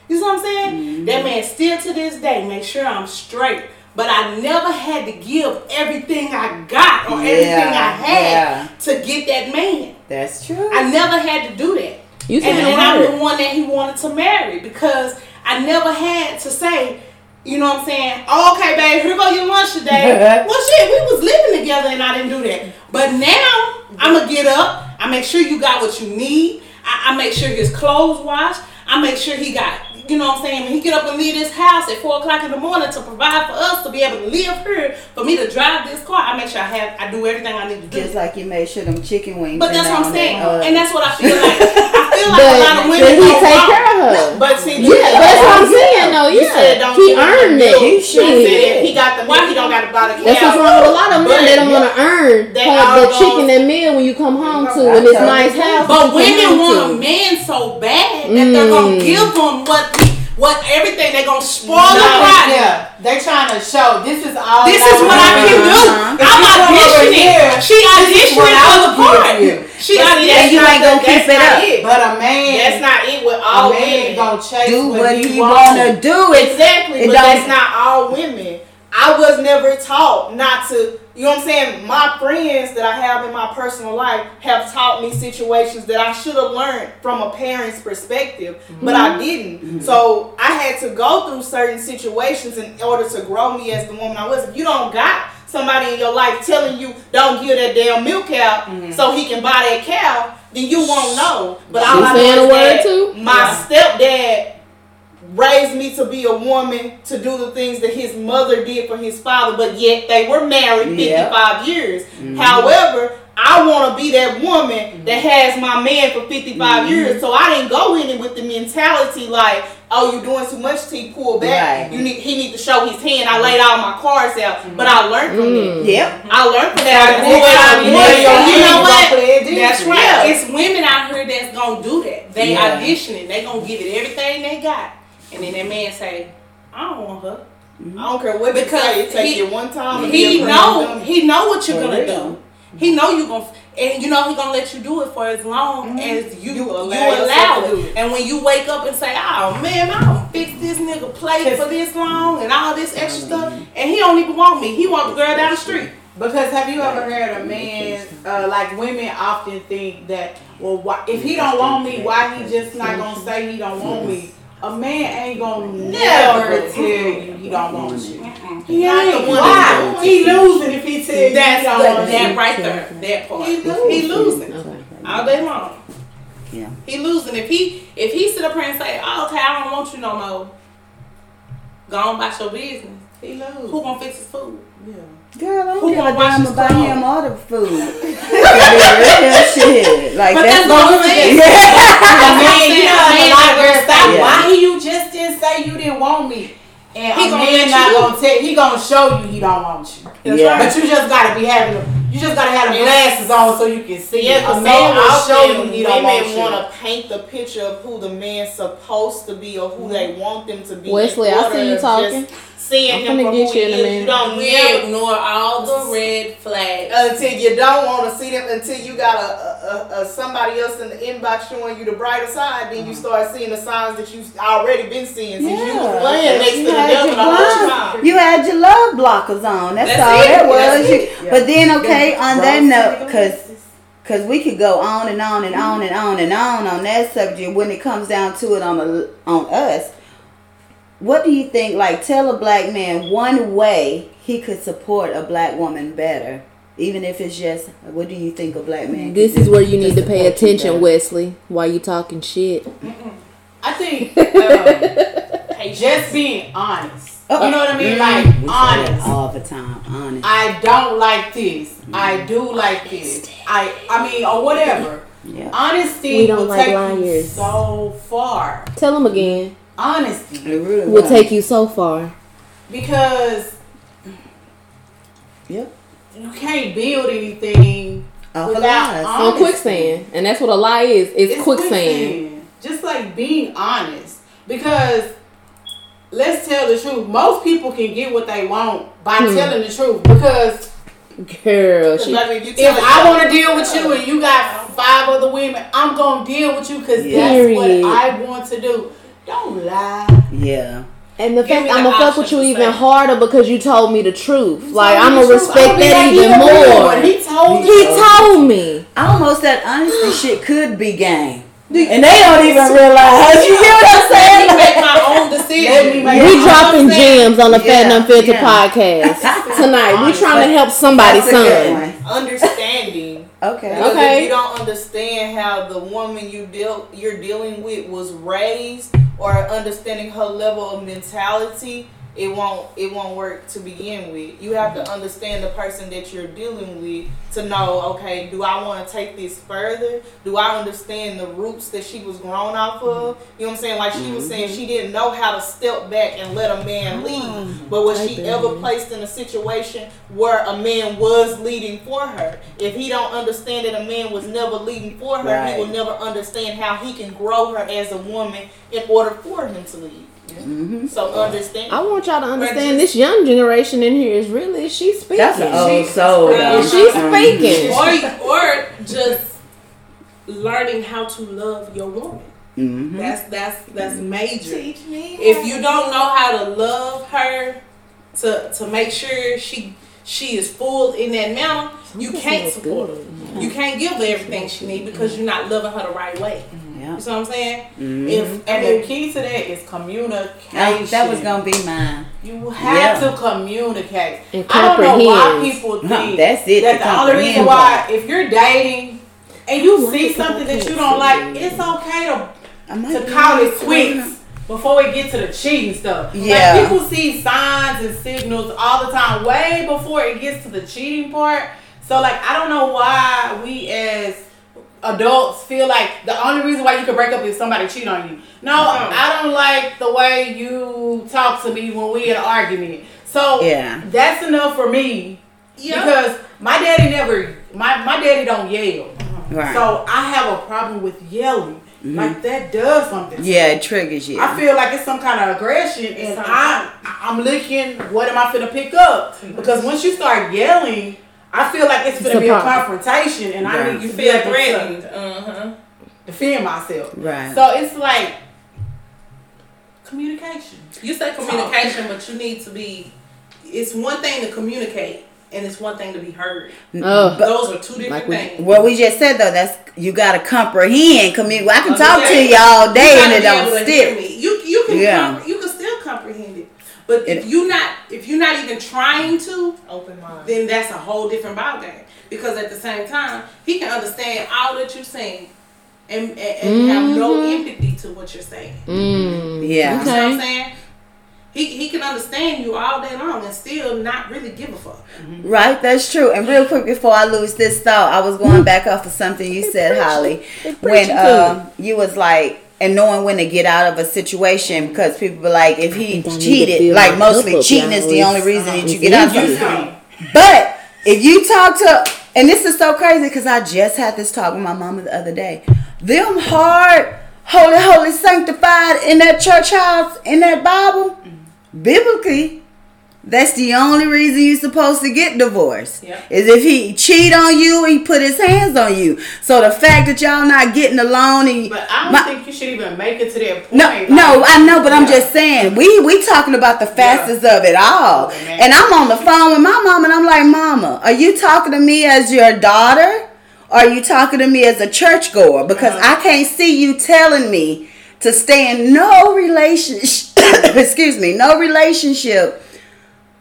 You know what I'm saying? Mm-hmm. That man still to this day make sure I'm straight. But I never had to give everything I got or yeah, everything I had yeah. to get that man. That's true. I never had to do that. You and then I'm the one that he wanted to marry, because I never had to say, You know what I'm saying? Oh, okay, babe, here go your lunch today. Well, shit, we was living together and I didn't do that. But now, I'm going to get up. I make sure you got what you need. I, I make sure his clothes washed. I make sure he got, you know what I'm saying? When he get up and leave this house at four o'clock in the morning to provide for us to be able to live here, for me to drive this car, I make sure I have, I do everything I need to do. Just like you made sure them chicken wings. But that's what I'm saying. That and that's what I feel like. I feel like but, a lot of women don't take wrong. Care of her. But see, yeah, yeah, that's what I'm saying, though. You yeah. said don't he earned it. He said he got the, why he don't got the bottle. That's what's wrong with a lot of men. They don't want to earn the chicken and meal when you come home to in this nice house. But women want a man so bad that they're going to give them what What everything they gonna spoil no, the product? Yeah, they trying to show this is all. This is what I can do. I'm auditioning. She auditioning for the part. She auditioning. You ain't gonna keep it up. It. But a man, that's not it. With all a man women, gonna chase do what, what he wanna do. Exactly, it but that's not all women. I was never taught not to. You know what I'm saying? My friends that I have in my personal life have taught me situations that I should have learned from a parent's perspective, but mm-hmm. I didn't. Mm-hmm. So I had to go through certain situations in order to grow me as the woman I was. If you don't got somebody in your life telling you don't give that damn milk out mm-hmm. so he can buy that cow, then you won't know. But all I know is that my yeah. stepdad raised me to be a woman, to do the things that his mother did for his father, but yet they were married fifty-five yep. years. Mm-hmm. However, I want to be that woman mm-hmm. that has my man for fifty-five mm-hmm. years. So I didn't go in it with the mentality like, oh, you're doing too much till you pull back. Right. You need, he needs to show his hand. I laid all my cards out, mm-hmm. but I learned from mm-hmm. it. Yep. I learned from that. I knew what I wanted. You know what? That's right. Yeah. It's women out here that's going to do that. They yeah. auditioning. They going to give it everything they got. And then that man say, I don't want her. Mm-hmm. I don't care what because you say. You take he, it one time. He know. He know what you're going to do. He know you're going to, and you know he's going to let you do it for as long mm-hmm. as you, you allow, you allow it. it. And when you wake up and say, oh man, I don't fix this nigga play for this long and all this extra stuff. And he don't even want me. He want the girl down the street. Because have you ever heard a man, uh, like women often think that, well, why, if he don't want me, why he just not going to say he don't want me? A man ain't gonna never tell you he don't want you. He ain't. Why? He losing if he tells you. That's that right there. That part. He losing. He losing all day long. Yeah. He losing if he if he sit up here and say, "Oh, okay, I don't want you no more." Go on about your business. He lose. Who gonna fix his food? Yeah. Girl, I don't give a damn about him or the food. That shit. Like, but that's what I'm saying. Why you just didn't say you didn't want me? And he a man not going to tell, he going to show you he don't want you. That's yeah. right. But you just got to be having them. You just got to have the glasses on so you can see. Yeah, a man will show you he don't want you. Women want to paint the picture of who the man's supposed to be or who they want them to be. Wesley, I see you talking. Seeing him for who he is, you don't yeah. ignore all the red flags until you don't want to see them. Until you got a, a, a somebody else in the inbox showing you the brighter side, then you start seeing the signs that you've already been seeing since yeah. you was laying next you to the devil the whole time. You had your love blockers on. That's, That's all it. that was. That's you, but then, okay, yeah. on that note, because because we could go on and on and mm-hmm. on and on and on on that subject when it comes down to it on a, on us. What do you think, like, tell a black man one way he could support a black woman better, even if it's just, what do you think a black man This is where you need to pay attention, Wesley, while you talking shit. Mm-mm. I think um, just being honest. Uh-oh. You know what I mean? Mm-hmm. Like, honest. All the time, honest. I don't like this. Mm-hmm. I do like this. I, I mean, or whatever. Yeah. Honesty we don't will like take liars. You so far. Tell them again. Honesty really will take you so far because yep. you can't build anything off without lies. On quicksand, and that's what a lie is. It's, it's quicksand. quicksand. Just like being honest, because let's tell the truth. Most people can get what they want by hmm. telling the truth. Because girl, she, I mean, you if I want to deal with you and you got five other women, I'm gonna deal with you because yeah. that's what I want to do. Don't lie. Yeah. And the Give fact I'm going to fuck with you even harder because you told me the truth. Like, I'm going to respect that even more. He told me. He told me. Almost that honesty shit could be game. And they don't even realize. You get what I'm saying? Let me make my own decision. Let me make yeah, we dropping gems on the yeah, Fat and Unfiltered yeah. podcast tonight. Honestly, we trying to help somebody. Son, understanding. Okay. Because okay. If you don't understand how the woman you deal you're dealing with was raised, or understanding her level of mentality, it won't it won't work to begin with. You have to understand the person that you're dealing with to know, okay, do I want to take this further? Do I understand the roots that she was grown off of? You know what I'm saying? Like she mm-hmm. was saying, she didn't know how to step back and let a man lead. Mm-hmm. But was I she bet. ever placed in a situation where a man was leading for her? If he don't understand that a man was never leading for her, right. he will never understand how he can grow her as a woman in order for him to lead. Mm-hmm. So understand. I want y'all to understand this young generation in here is really she's speaking. That's an old soul. Um, she's speaking, or, or just learning how to love your woman. Mm-hmm. That's that's that's major. Teach me. If you don't know how to love her, to to make sure she she is full in that manner, you can't support her. You can't give her everything she needs because you're not loving her the right way. You see what I'm saying? Mm-hmm. If, and the key to that is communication. I, that was going to be mine. You have yeah. to communicate. And I don't know why people think no, that's it. That's the only reason why, if you're dating and you see something that you don't like, it's okay to, to call it quits before we get to the cheating stuff. Yeah. Like people see signs and signals all the time way before it gets to the cheating part. So, like, I don't know why we as adults feel like the only reason why you can break up is somebody cheat on you. No, mm-hmm. I don't like the way you talk to me when we in an argument. So yeah. that's enough for me yeah. because my daddy never, my, my daddy don't yell. Right. So I have a problem with yelling. Mm-hmm. Like that does something. Yeah, it triggers you. I feel like it's some kind of aggression, and I, I'm looking, what am I finna pick up? Because once you start yelling, I feel like it's going to be a confrontation, and right. I need you to feel threatened. Uh-huh. Defend myself. Right. So it's like communication. You say communication, oh. but you need to be. It's one thing to communicate, and it's one thing to be heard. Oh. Those are two different like we, things. What we just said though, that's you got to comprehend. Commun- I can okay. talk to you all day, you and it don't stick. You you can yeah. com- you can still comprehend it. But if you not if you're not even trying to open mind, then that's a whole different ballgame. Because at the same time, he can understand all that you're saying, and and, and mm-hmm. have no empathy to what you're saying. Mm, yeah, okay. You know what I'm saying? He he can understand you all day long and still not really give a fuck. Right, that's true. And real quick before I lose this thought, I was going back off of something you said, Holly, when um, you was like. And knowing when to get out of a situation, because people be like, if he cheated, like mostly cheating is the only reason that you get out of it. But if you talk to, and this is so crazy because I just had this talk with my mama the other day. Them hard, holy, holy, sanctified in that church house, in that Bible, biblically, that's the only reason you're supposed to get divorced. Yep. Is if he cheat on you, he put his hands on you. So the fact that y'all not getting along. And but I don't my, think you should even make it to that point. No, like, no I know, but yeah. I'm just saying. We we talking about the fastest yeah. of it all. Amen. And I'm on the phone with my mom and I'm like, Mama, are you talking to me as your daughter? Or are you talking to me as a churchgoer? Because uh-huh. I can't see you telling me to stay in no relationship. Excuse me. No relationship.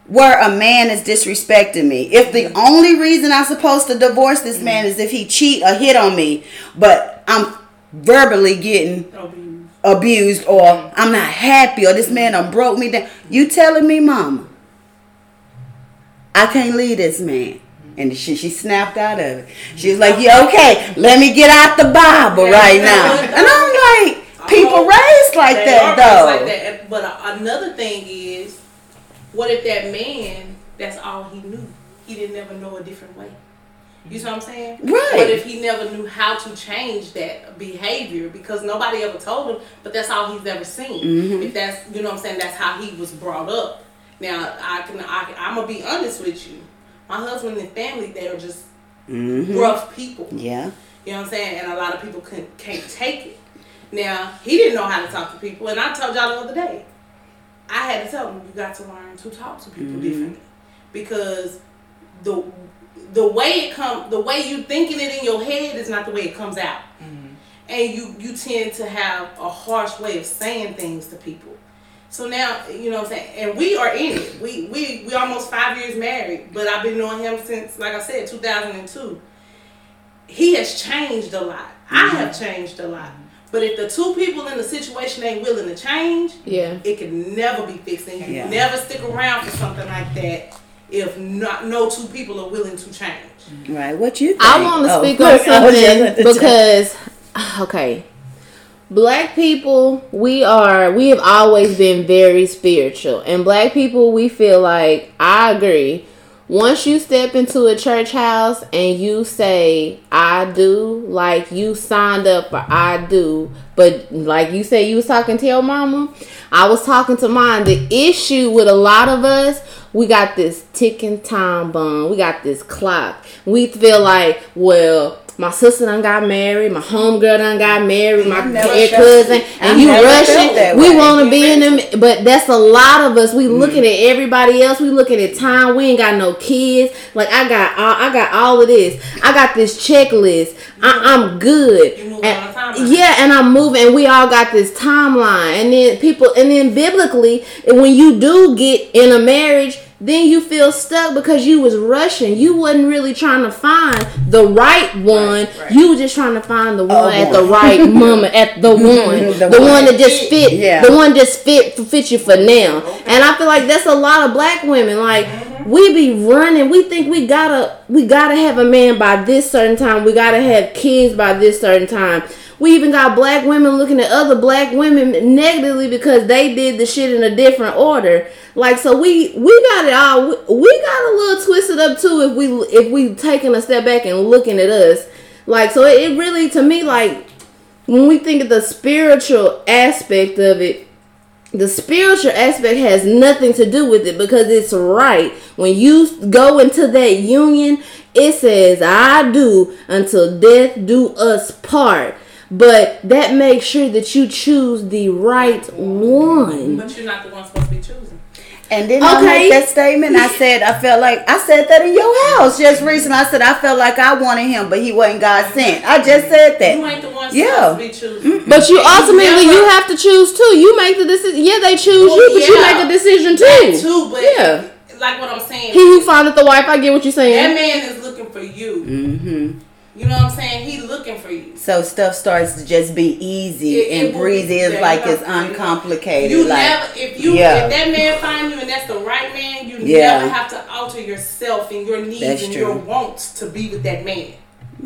Where a man is disrespecting me. If the only reason I'm supposed to divorce this man is if he cheat or hit on me, but I'm verbally getting abused, abused or I'm not happy, or this man done broke me down. You telling me, Mama, I can't leave this man. And she she snapped out of it. She was like, yeah, okay, let me get out the Bible right now. And I'm like, people raised like that, though. Like that. But another thing is, what if that man, that's all he knew? He didn't ever know a different way. You see what I'm saying? Right. What if he never knew how to change that behavior because nobody ever told him, but that's all he's ever seen. Mm-hmm. If that's, you know what I'm saying, that's how he was brought up. Now, I can, I, I'm going to be honest with you. My husband and family, they were just mm-hmm. rough people. Yeah. You know what I'm saying? And a lot of people couldn't, can't take it. Now, he didn't know how to talk to people, and I told y'all the other day. I had to tell them, you got to learn to talk to people mm-hmm. differently, because the the way it come, the way you thinking it in your head is not the way it comes out, mm-hmm. and you, you tend to have a harsh way of saying things to people. So now, you know what I'm saying? And we are in it. We we we almost five years married, but I've been knowing him since, like I said, two thousand two. He has changed a lot. Mm-hmm. I have changed a lot. But if the two people in the situation ain't willing to change, yeah, it can never be fixed. And you yeah. never stick around for something like that if not no two people are willing to change. Right. What you think? I want to oh. speak on something because, okay, Black people, we are, we have always been very spiritual. And Black people, we feel like, I agree, once you step into a church house and you say, I do, like you signed up for I do, but like you said, you was talking to your mama, I was talking to mine. The issue with a lot of us, we got this ticking time bomb. We got this clock. We feel like, well, my sister done got married, my homegirl done got married, my dead cousin, and you rush it. We want to be in them, but that's a lot of us. We looking at everybody else. We looking at time. We ain't got no kids. Like I got, all, I got all of this. I got this checklist. I, I'm good. And, yeah, and I'm moving. And we all got this timeline. And then people, and then biblically, when you do get in a marriage, then you feel stuck because you was rushing. You wasn't really trying to find the right one. Right, right. You were just trying to find the one oh, at the right moment, at the one, the, the one, one that just fit, yeah. the one just fit fit you for now. And I feel like that's a lot of Black women. Like mm-hmm. we be running. We think we gotta we gotta have a man by this certain time. We gotta have kids by this certain time. We even got Black women looking at other Black women negatively because they did the shit in a different order. Like, so we, we got it all. We, we got a little twisted up, too, if we if we taking a step back and looking at us. Like, so it, it really, to me, like, when we think of the spiritual aspect of it, the spiritual aspect has nothing to do with it because it's right. When you go into that union, it says, I do until death do us part. But that makes sure that you choose the right one. But you're not the one supposed to be choosing. And then okay. I made that statement. I said, I felt like, I said that in your house just recently. I said, I felt like I wanted him, but he wasn't God sent. I just said that. You ain't the one yeah. supposed to be choosing. Mm-hmm. But you ultimately, you have to choose too. You make the decision. Yeah, they choose well, you, but yeah. you make the decision too. too but yeah. Like what I'm saying. He who findeth the wife, I get what you're saying. That man is looking for you. Mm-hmm. You know what I'm saying? He looking for you. So stuff starts to just be easy it, and it breezy. It's like it's uncomplicated. You like, never, if you yeah. if that man find you and that's the right man, you yeah. never have to alter yourself and your needs that's and true. your wants to be with that man.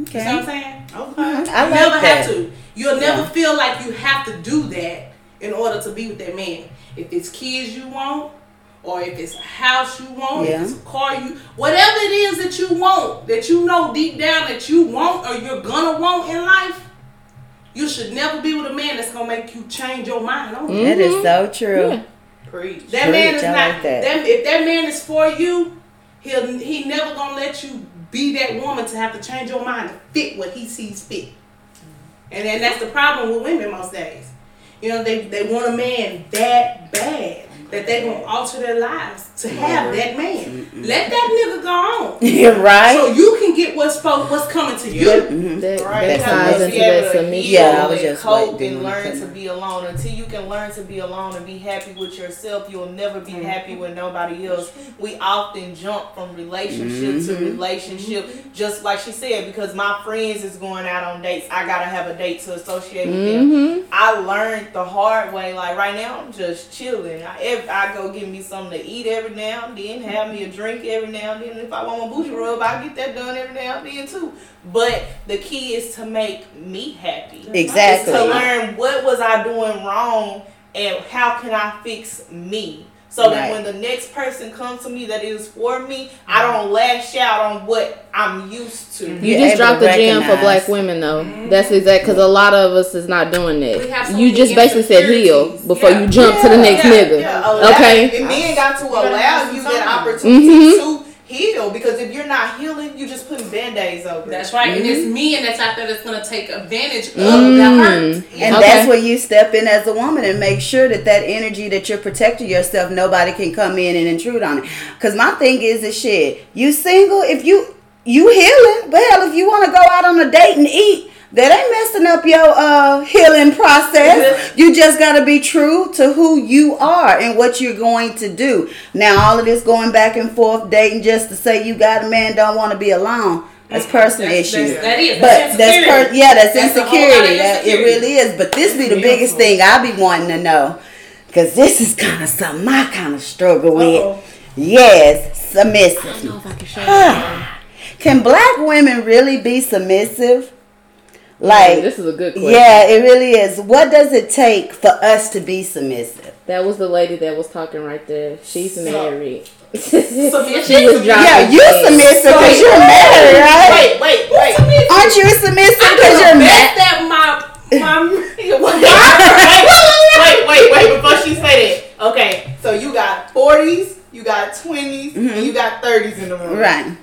Okay. You know what I'm saying? Okay. Mm-hmm. You I like never that. have to. You'll never yeah. feel like you have to do that in order to be with that man. If it's kids you want, or if it's a house you want, yeah. if it's a car you, whatever it is that you want, that you know deep down that you want or you're gonna want in life, you should never be with a man that's gonna make you change your mind on mm-hmm. That is so true. Yeah. Preach. That Preach. man is not like that. that. If that man is for you, he'll he never gonna let you be that woman to have to change your mind to fit what he sees fit. And then that's the problem with women most days. You know, they they want a man that bad that they're going to alter their lives to have that man. Mm-mm. Let that nigga go on. Yeah, right. So you can get what's what's coming to you. Yep. Mm-hmm. That, right? That ties into that submission. Yeah, I was just cope like, and learn to be alone. Until you can learn to be alone and be happy with yourself, you'll never be mm-hmm. happy with nobody else. We often jump from relationship mm-hmm. to relationship, mm-hmm. just like she said, because my friends is going out on dates. I got to have a date to associate with mm-hmm. them. I learned the hard way. Like right now, I'm just chilling. I, every I go get me something to eat every now and then, have me a drink every now and then. If I want my booty rub, I get that done every now and then too. But the key is to make me happy. Exactly. It's to learn what was I doing wrong and how can I fix me. So right. that when the next person comes to me that is for me, I don't lash out on what I'm used to. You You're just dropped the gem for Black women, though. Mm-hmm. That's exact, because a lot of us is not doing that. You just basically said heal before yeah. you jump yeah, to the next yeah, nigga. Yeah. Allow, okay? And men got to allow you that opportunity mm-hmm. to heal, because if you're not healing, you're just putting band-aids over it. That's right. Mm-hmm. And it's men that's out there that's going to take advantage of mm-hmm. that hurt. And okay. that's where you step in as a woman and make sure that that energy that you're protecting yourself, nobody can come in and intrude on it. Because my thing is this shit. You single, if you, you healing, but hell, if you want to go out on a date and eat, that ain't messing up your uh, healing process. You just got to be true to who you are and what you're going to do. Now, all of this going back and forth, dating just to say you got a man, don't want to be alone. That's personal that's, issues. That's, that is. But that's, that's per- yeah, that's, that's insecurity. That, it really is. But this be the beautiful. biggest thing I be wanting to know, because this is kind of something I kind of struggle with. Uh-oh. Yes, submissive. I don't know if I can show you. Can black women really be submissive? Like, yeah, this is a good question. Yeah, it really is. What does it take for us to be submissive? That was the lady that was talking right there. She's married. Submissive. She was yeah, you're submissive because you're married, right? Wait, wait, wait. Aren't you submissive because you're mad that my mom? Wait, wait, wait. Before she said it, okay. So you got forties, you got twenties, mm-hmm. and you got thirties in the room, right?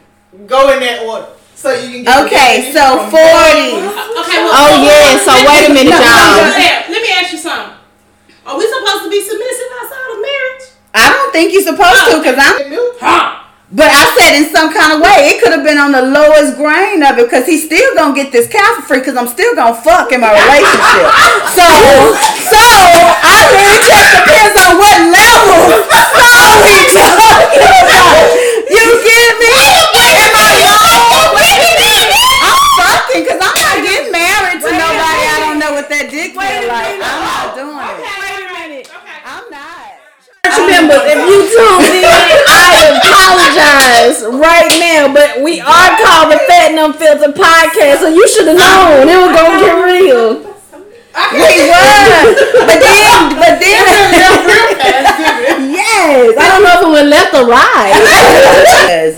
Go in that order. So you can get okay, so forties. Okay, well, oh, so yeah, so wait a minute, y'all. Let me ask you something. Are we supposed to be submissive outside of marriage? I don't think you're supposed oh, to, because I'm... Huh. But I said in some kind of way, it could have been on the lowest grain of it, because he's still going to get this cow for free, because I'm still going to fuck in my relationship. so, so, I really just depends on what level. So, we talking about. You get me? Am I old? I'm fucking, because I'm not getting married to nobody. I don't know what that dick feel like. I'm not doing it. Wait a minute. I'm not. Church members, if you tuned in, apologize right now, but we are called the Fat and Unfiltered podcast, so you should have known it was gonna get real. We were, but then, but then, yes, I don't know if it was left or right.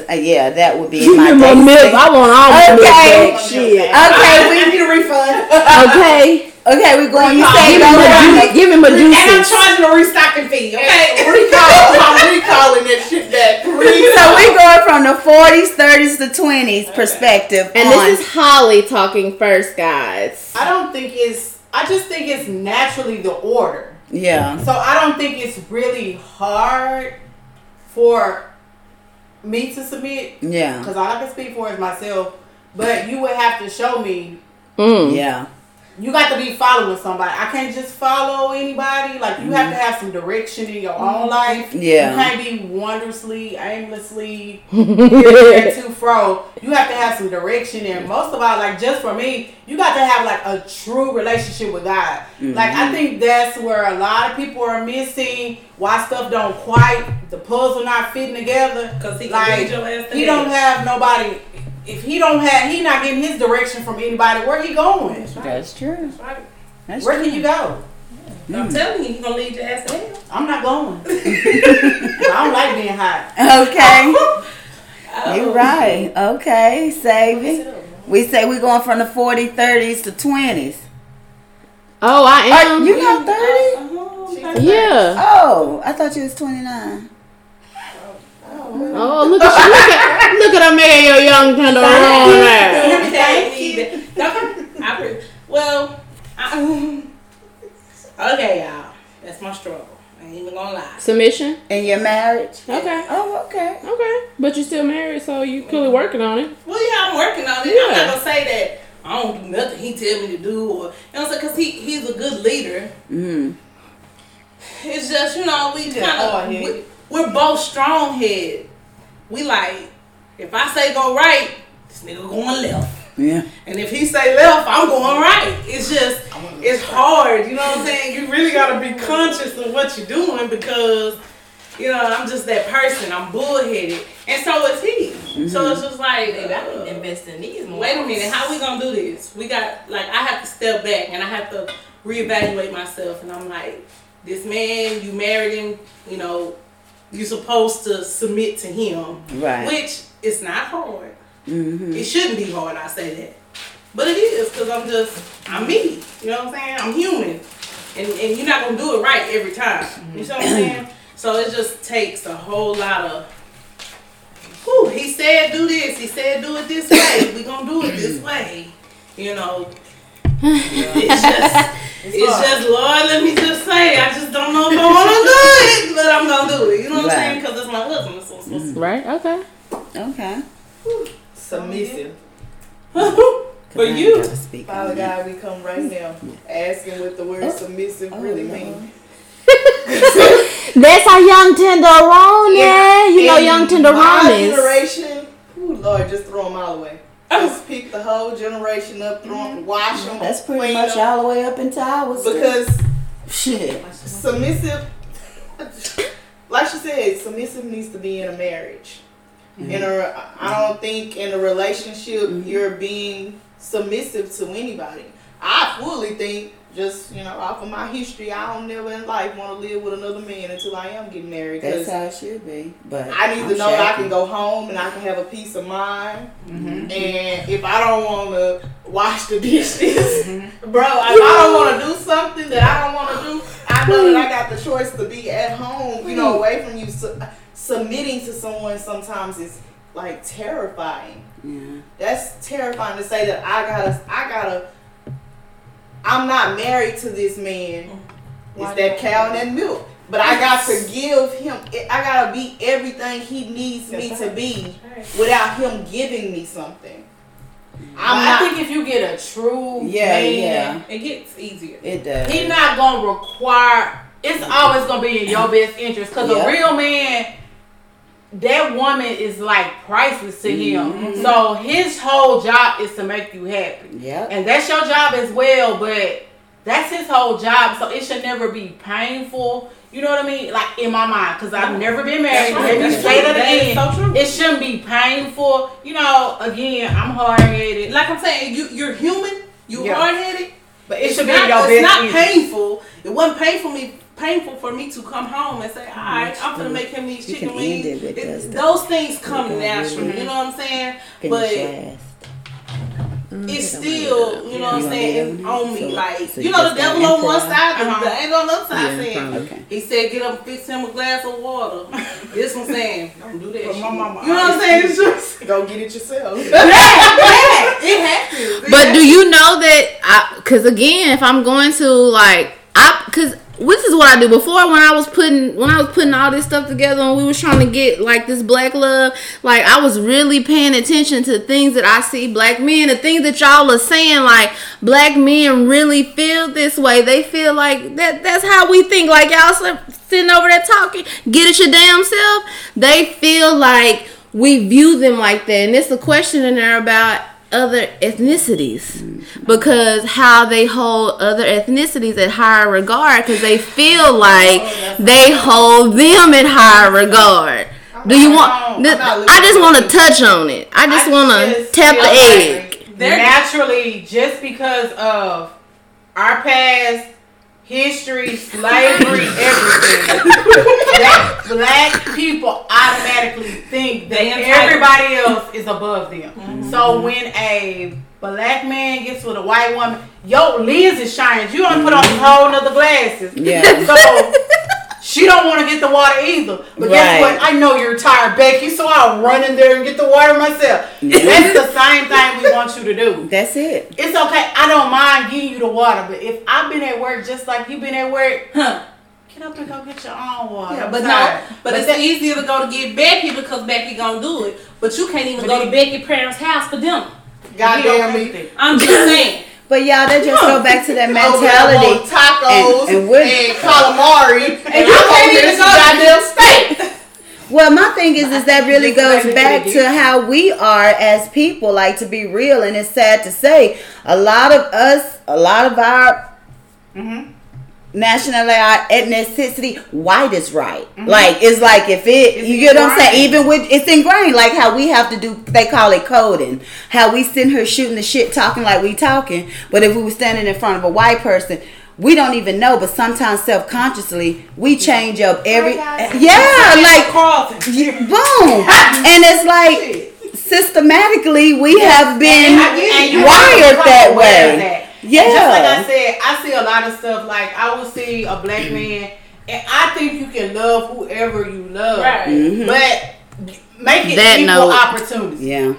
uh, yeah, that would be you my milk. I want all the okay. milk. Shit. Okay, we need a refund. Okay. Okay, we're going. You say no. Give him a juice. And I'm charging a restocking fee. Okay, recall. I'm recalling that shit back. Recall. So we're going from the forties, thirties, to twenties perspective. Okay. And on. This is Holly talking first, guys. I don't think it's. I just think it's naturally the order. Yeah. So I don't think it's really hard for me to submit. Yeah. Because all I can speak for is myself. But you would have to show me. Mm. Yeah. You got to be following somebody. I can't just follow anybody. Like, you mm-hmm. have to have some direction in your own life. Yeah. You can't be wondrously, aimlessly, to fro. You have to have some direction. And most of all, like, just for me, you got to have, like, a true relationship with God. Mm-hmm. Like, I think that's where a lot of people are missing, why stuff don't quite, the puzzle not fitting together. Because he, like, he don't have nobody... If he don't have, he not getting his direction from anybody. Where he going? That's, right. That's true. That's right. That's where true. Can you go? Yeah. I'm mm. telling you, you gonna lead your ass to hell. I'm not going. I don't like being hot. Okay. Oh. You're right. Okay, save it. We say we're going from the forties, thirties to twenties. Oh, I am. Are you not thirty? Oh, yeah. Oh, I thought you was twenty-nine. Oh, look at you. Look at, look at her making your young tender wrong there. Thank you. I, well, I, okay, y'all. That's my struggle. I ain't even gonna lie. Submission? And your marriage? Okay. Oh, okay. Okay. But you're still married, so you're clearly working on it. Well, yeah, I'm working on it. Yeah. I'm not gonna say that I don't do nothing he tell me to do. Or, you know, because he, he's a good leader. Mm. It's just, you know, we kind of... We're both strong head. We like, if I say go right, this nigga going left. Yeah. And if he say left, I'm going right. It's just, it's hard. You know what I'm saying? You really got to be conscious of what you're doing because, you know, I'm just that person. I'm bullheaded. And so is he. Mm-hmm. So it's just like, baby, I need to invest in these more. Wait a minute. How we going to do this? We got, like, I have to step back and I have to reevaluate myself. And I'm like, this man, you married him, you know, you're supposed to submit to him, right? Which it's not hard. Mm-hmm. It shouldn't be hard. I say that, but it is because I'm just I'm me. You know what I'm saying? I'm human, and and you're not gonna do it right every time. Mm-hmm. You know what I'm saying? So it just takes a whole lot of. Whew, he said do this. He said do it this way. We gonna do it this way. You know. It's just. It's, it's just, Lord, let me just say, I just don't know if I want to do it, but I'm going to do it. You know what right. I'm saying? Because it's my husband. So, so, so. Right? Okay. Okay. Submissive. For you. Speak Father God, me. We come right now asking what the word oh. submissive oh, really no. means. That's our young tenderoni. Yeah. You and know young tenderonis. Generation, ooh, Lord, just throw them all away. Just pick the whole generation up, throw them, wash them. That's pretty much them. All the way up into ours. Because shit. Submissive, like she said, submissive needs to be in a marriage. Mm-hmm. In a, I don't think in a relationship mm-hmm. you're being submissive to anybody. I fully think, just, you know, off of my history, I don't never in life want to live with another man until I am getting married. That's how it should be. But I need I'm to know that I can go home and I can have a peace of mind. Mm-hmm. And if I don't want to wash the dishes, mm-hmm. bro, if I don't want to do something that I don't want to do, I know that I got the choice to be at home, you know, away from you. So, submitting to someone sometimes is like terrifying. Yeah. That's terrifying to say that I gotta, I gotta. I'm not married to this man. It's that cow and that milk. But I got to give him, I got to be everything he needs me to be without him giving me something. I'm not, I think if you get a true yeah, man, yeah. it gets easier. It does. He's not going to require, it's always going to be in your best interest. Because yep. a real man, that woman is like priceless to him. Mm-hmm. So his whole job is to make you happy. Yep. And that's your job as well, but that's his whole job. So it should never be painful. You know what I mean? Like in my mind, because I've never been married. Let me say that again. So it shouldn't be painful. You know, again, I'm hard-headed. Like I'm saying, you, you're human. You're yeah. hard-headed. But it it's should not, be your best It's not either. Painful. It wasn't painful for me. Painful for me to come home and say, all right, I'm going to make him these chicken wings. It it, it, those things come naturally, you know what I'm saying? But mm, it's still, you know what I'm saying, on me. Like, you know, the devil on one side and the angel on the other side saying, he said, get up and fix him a glass of water. This one's saying, don't do that. You know what I'm saying? It's just, go get it yourself. It happens. But do you know that, because again, if I'm going to, like, I, because this is what I do. Before, when I was putting when I was putting all this stuff together and we was trying to get like this black love, like I was really paying attention to things that I see black men, the things that y'all are saying, like black men really feel this way. They feel like that that's how we think. Like y'all sitting over there talking, get it your damn self. They feel like we view them like that. And it's a question in there about other ethnicities, because how they hold other ethnicities at higher regard, because they feel like oh, they hold them at higher regard. I'm Do you want? Th- I just want to touch on it. I just want to tap the egg. Like, naturally, just because of our past history, slavery, everything, that black people automatically think that everybody else is above them. Mm-hmm. So when a black man gets with a white woman, your lens is shining. You don't put on a whole nother glasses. Yeah. So she don't want to get the water either. But right. guess what? I know you're tired, Becky, so I'll run in there and get the water myself. Yeah. That's the same thing we want you to do. That's it. It's okay. I don't mind giving you the water, but if I've been at work just like you've been at work, huh? Get up and go get your own water. Yeah, but no, but, but it's that, easier to go to get Becky because Becky gonna do it. But you can't even go to Becky parents' house for them. God damn me. I'm just saying. But y'all, that just go back to that mentality. Tacos and, and, and calamari, and you can't even go goddamn steak. Well, my thing is, is that really goes back to how we are as people. Like, to be real, and it's sad to say, a lot of us, a lot of our mm-hmm. nationality, our ethnicity, white is right. Mm-hmm. Like, it's like if it, it's you know what I'm saying? Even with, it's ingrained. Like how we have to do, they call it coding. How we sitting here shooting the shit, talking like we talking. But if we were standing in front of a white person, we don't even know, but sometimes self-consciously, we change up every, yeah, like, boom. And it's like, systematically, we have been wired that way. Yeah. And just like I said, I see a lot of stuff. Like, I will see a black man, and I think you can love whoever you love. Right. Mm-hmm. But make it that equal note. Opportunity. Yeah.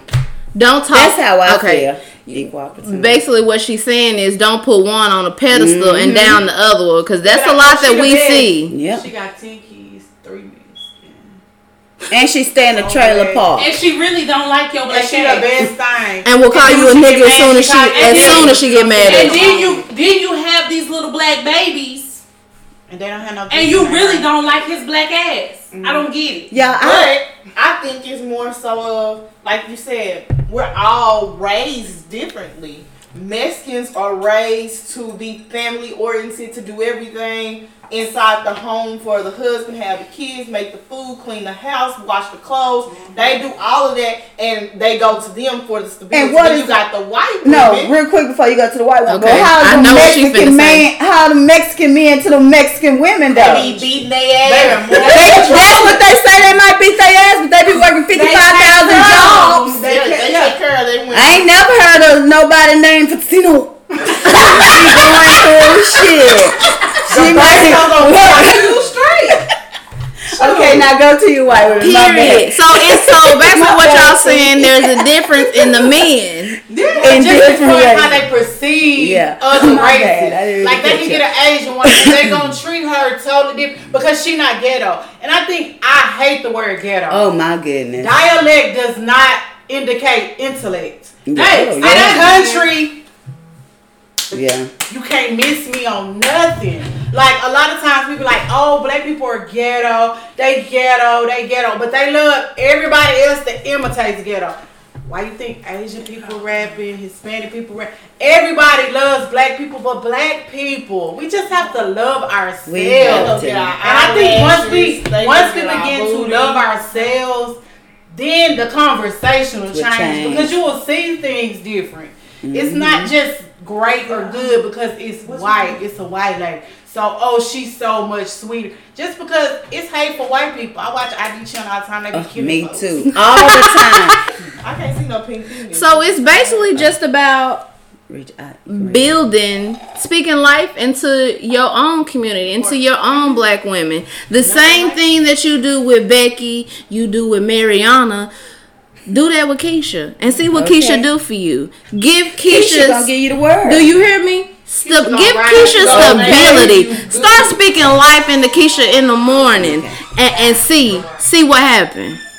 Don't talk. That's how I okay. feel. Equal opportunity. Basically, what she's saying is don't put one on a pedestal mm-hmm. and down the other one, because that's a lot that we see. Yep. She got ten kids, three minutes. Yeah. And she stay in the trailer park. And she really don't like your black ass. She the best thing. And will call you a nigga as soon as she as soon as she get mad at you. And then you then you have these little black babies. And they don't have no. And you really don't like his black ass. I don't get it. Yeah, I I think it's more so of, like you said, we're all raised differently. Mexicans are raised to be family oriented, to do everything inside the home for the husband, have the kids, make the food, clean the house, wash the clothes. Mm-hmm. They do all of that, and they go to them for the stability. And what is you got the white woman. No, real quick before you go to the white woman, okay. How the Mexican man, how the Mexican men to the Mexican women though? They be beating their ass. They, that's what they say. They might beat their ass, but they be working fifty-five thousand jobs. They, they, they care of their women. I ain't never heard of nobody named Fatino. She going through shit. She might be straight. Okay, now go to you, white women. Period. So it's so basically what y'all saying. There's a difference in the men. In different ways, how they perceive other races. Like they can get an Asian one, they're gonna treat her totally different because she not ghetto. And I think I hate the word ghetto. Oh my goodness. Dialect does not indicate intellect. Hey, in that country. Yeah. You can't miss me on nothing. Like a lot of times people like, oh, black people are ghetto, they ghetto, they ghetto, but they love everybody else that imitates ghetto. Why you think Asian people rapping, Hispanic people rap? Everybody loves black people, but black people, we just have to love ourselves. We love and I think once we once we begin to love ourselves, then the conversation will change, change because you will see things different. Mm-hmm. It's not just great or good because it's What's white. It's a white lady. So, oh, she's so much sweeter. Just because it's hate for white people. I watch I D Channel all the time. They be oh, cute. Me folks. Too. All the time. I can't see no pink people. So, it's basically just about building, speaking life into your own community, into your own black women. The same thing that you do with Becky, you do with Mariana. Do that with Keisha and see what okay. Keisha do for you. Give Keisha. Keisha gonna give you the word. Do you hear me? St- give Keisha stability. Start speaking life into Keisha in the morning okay. and, and see see what happens.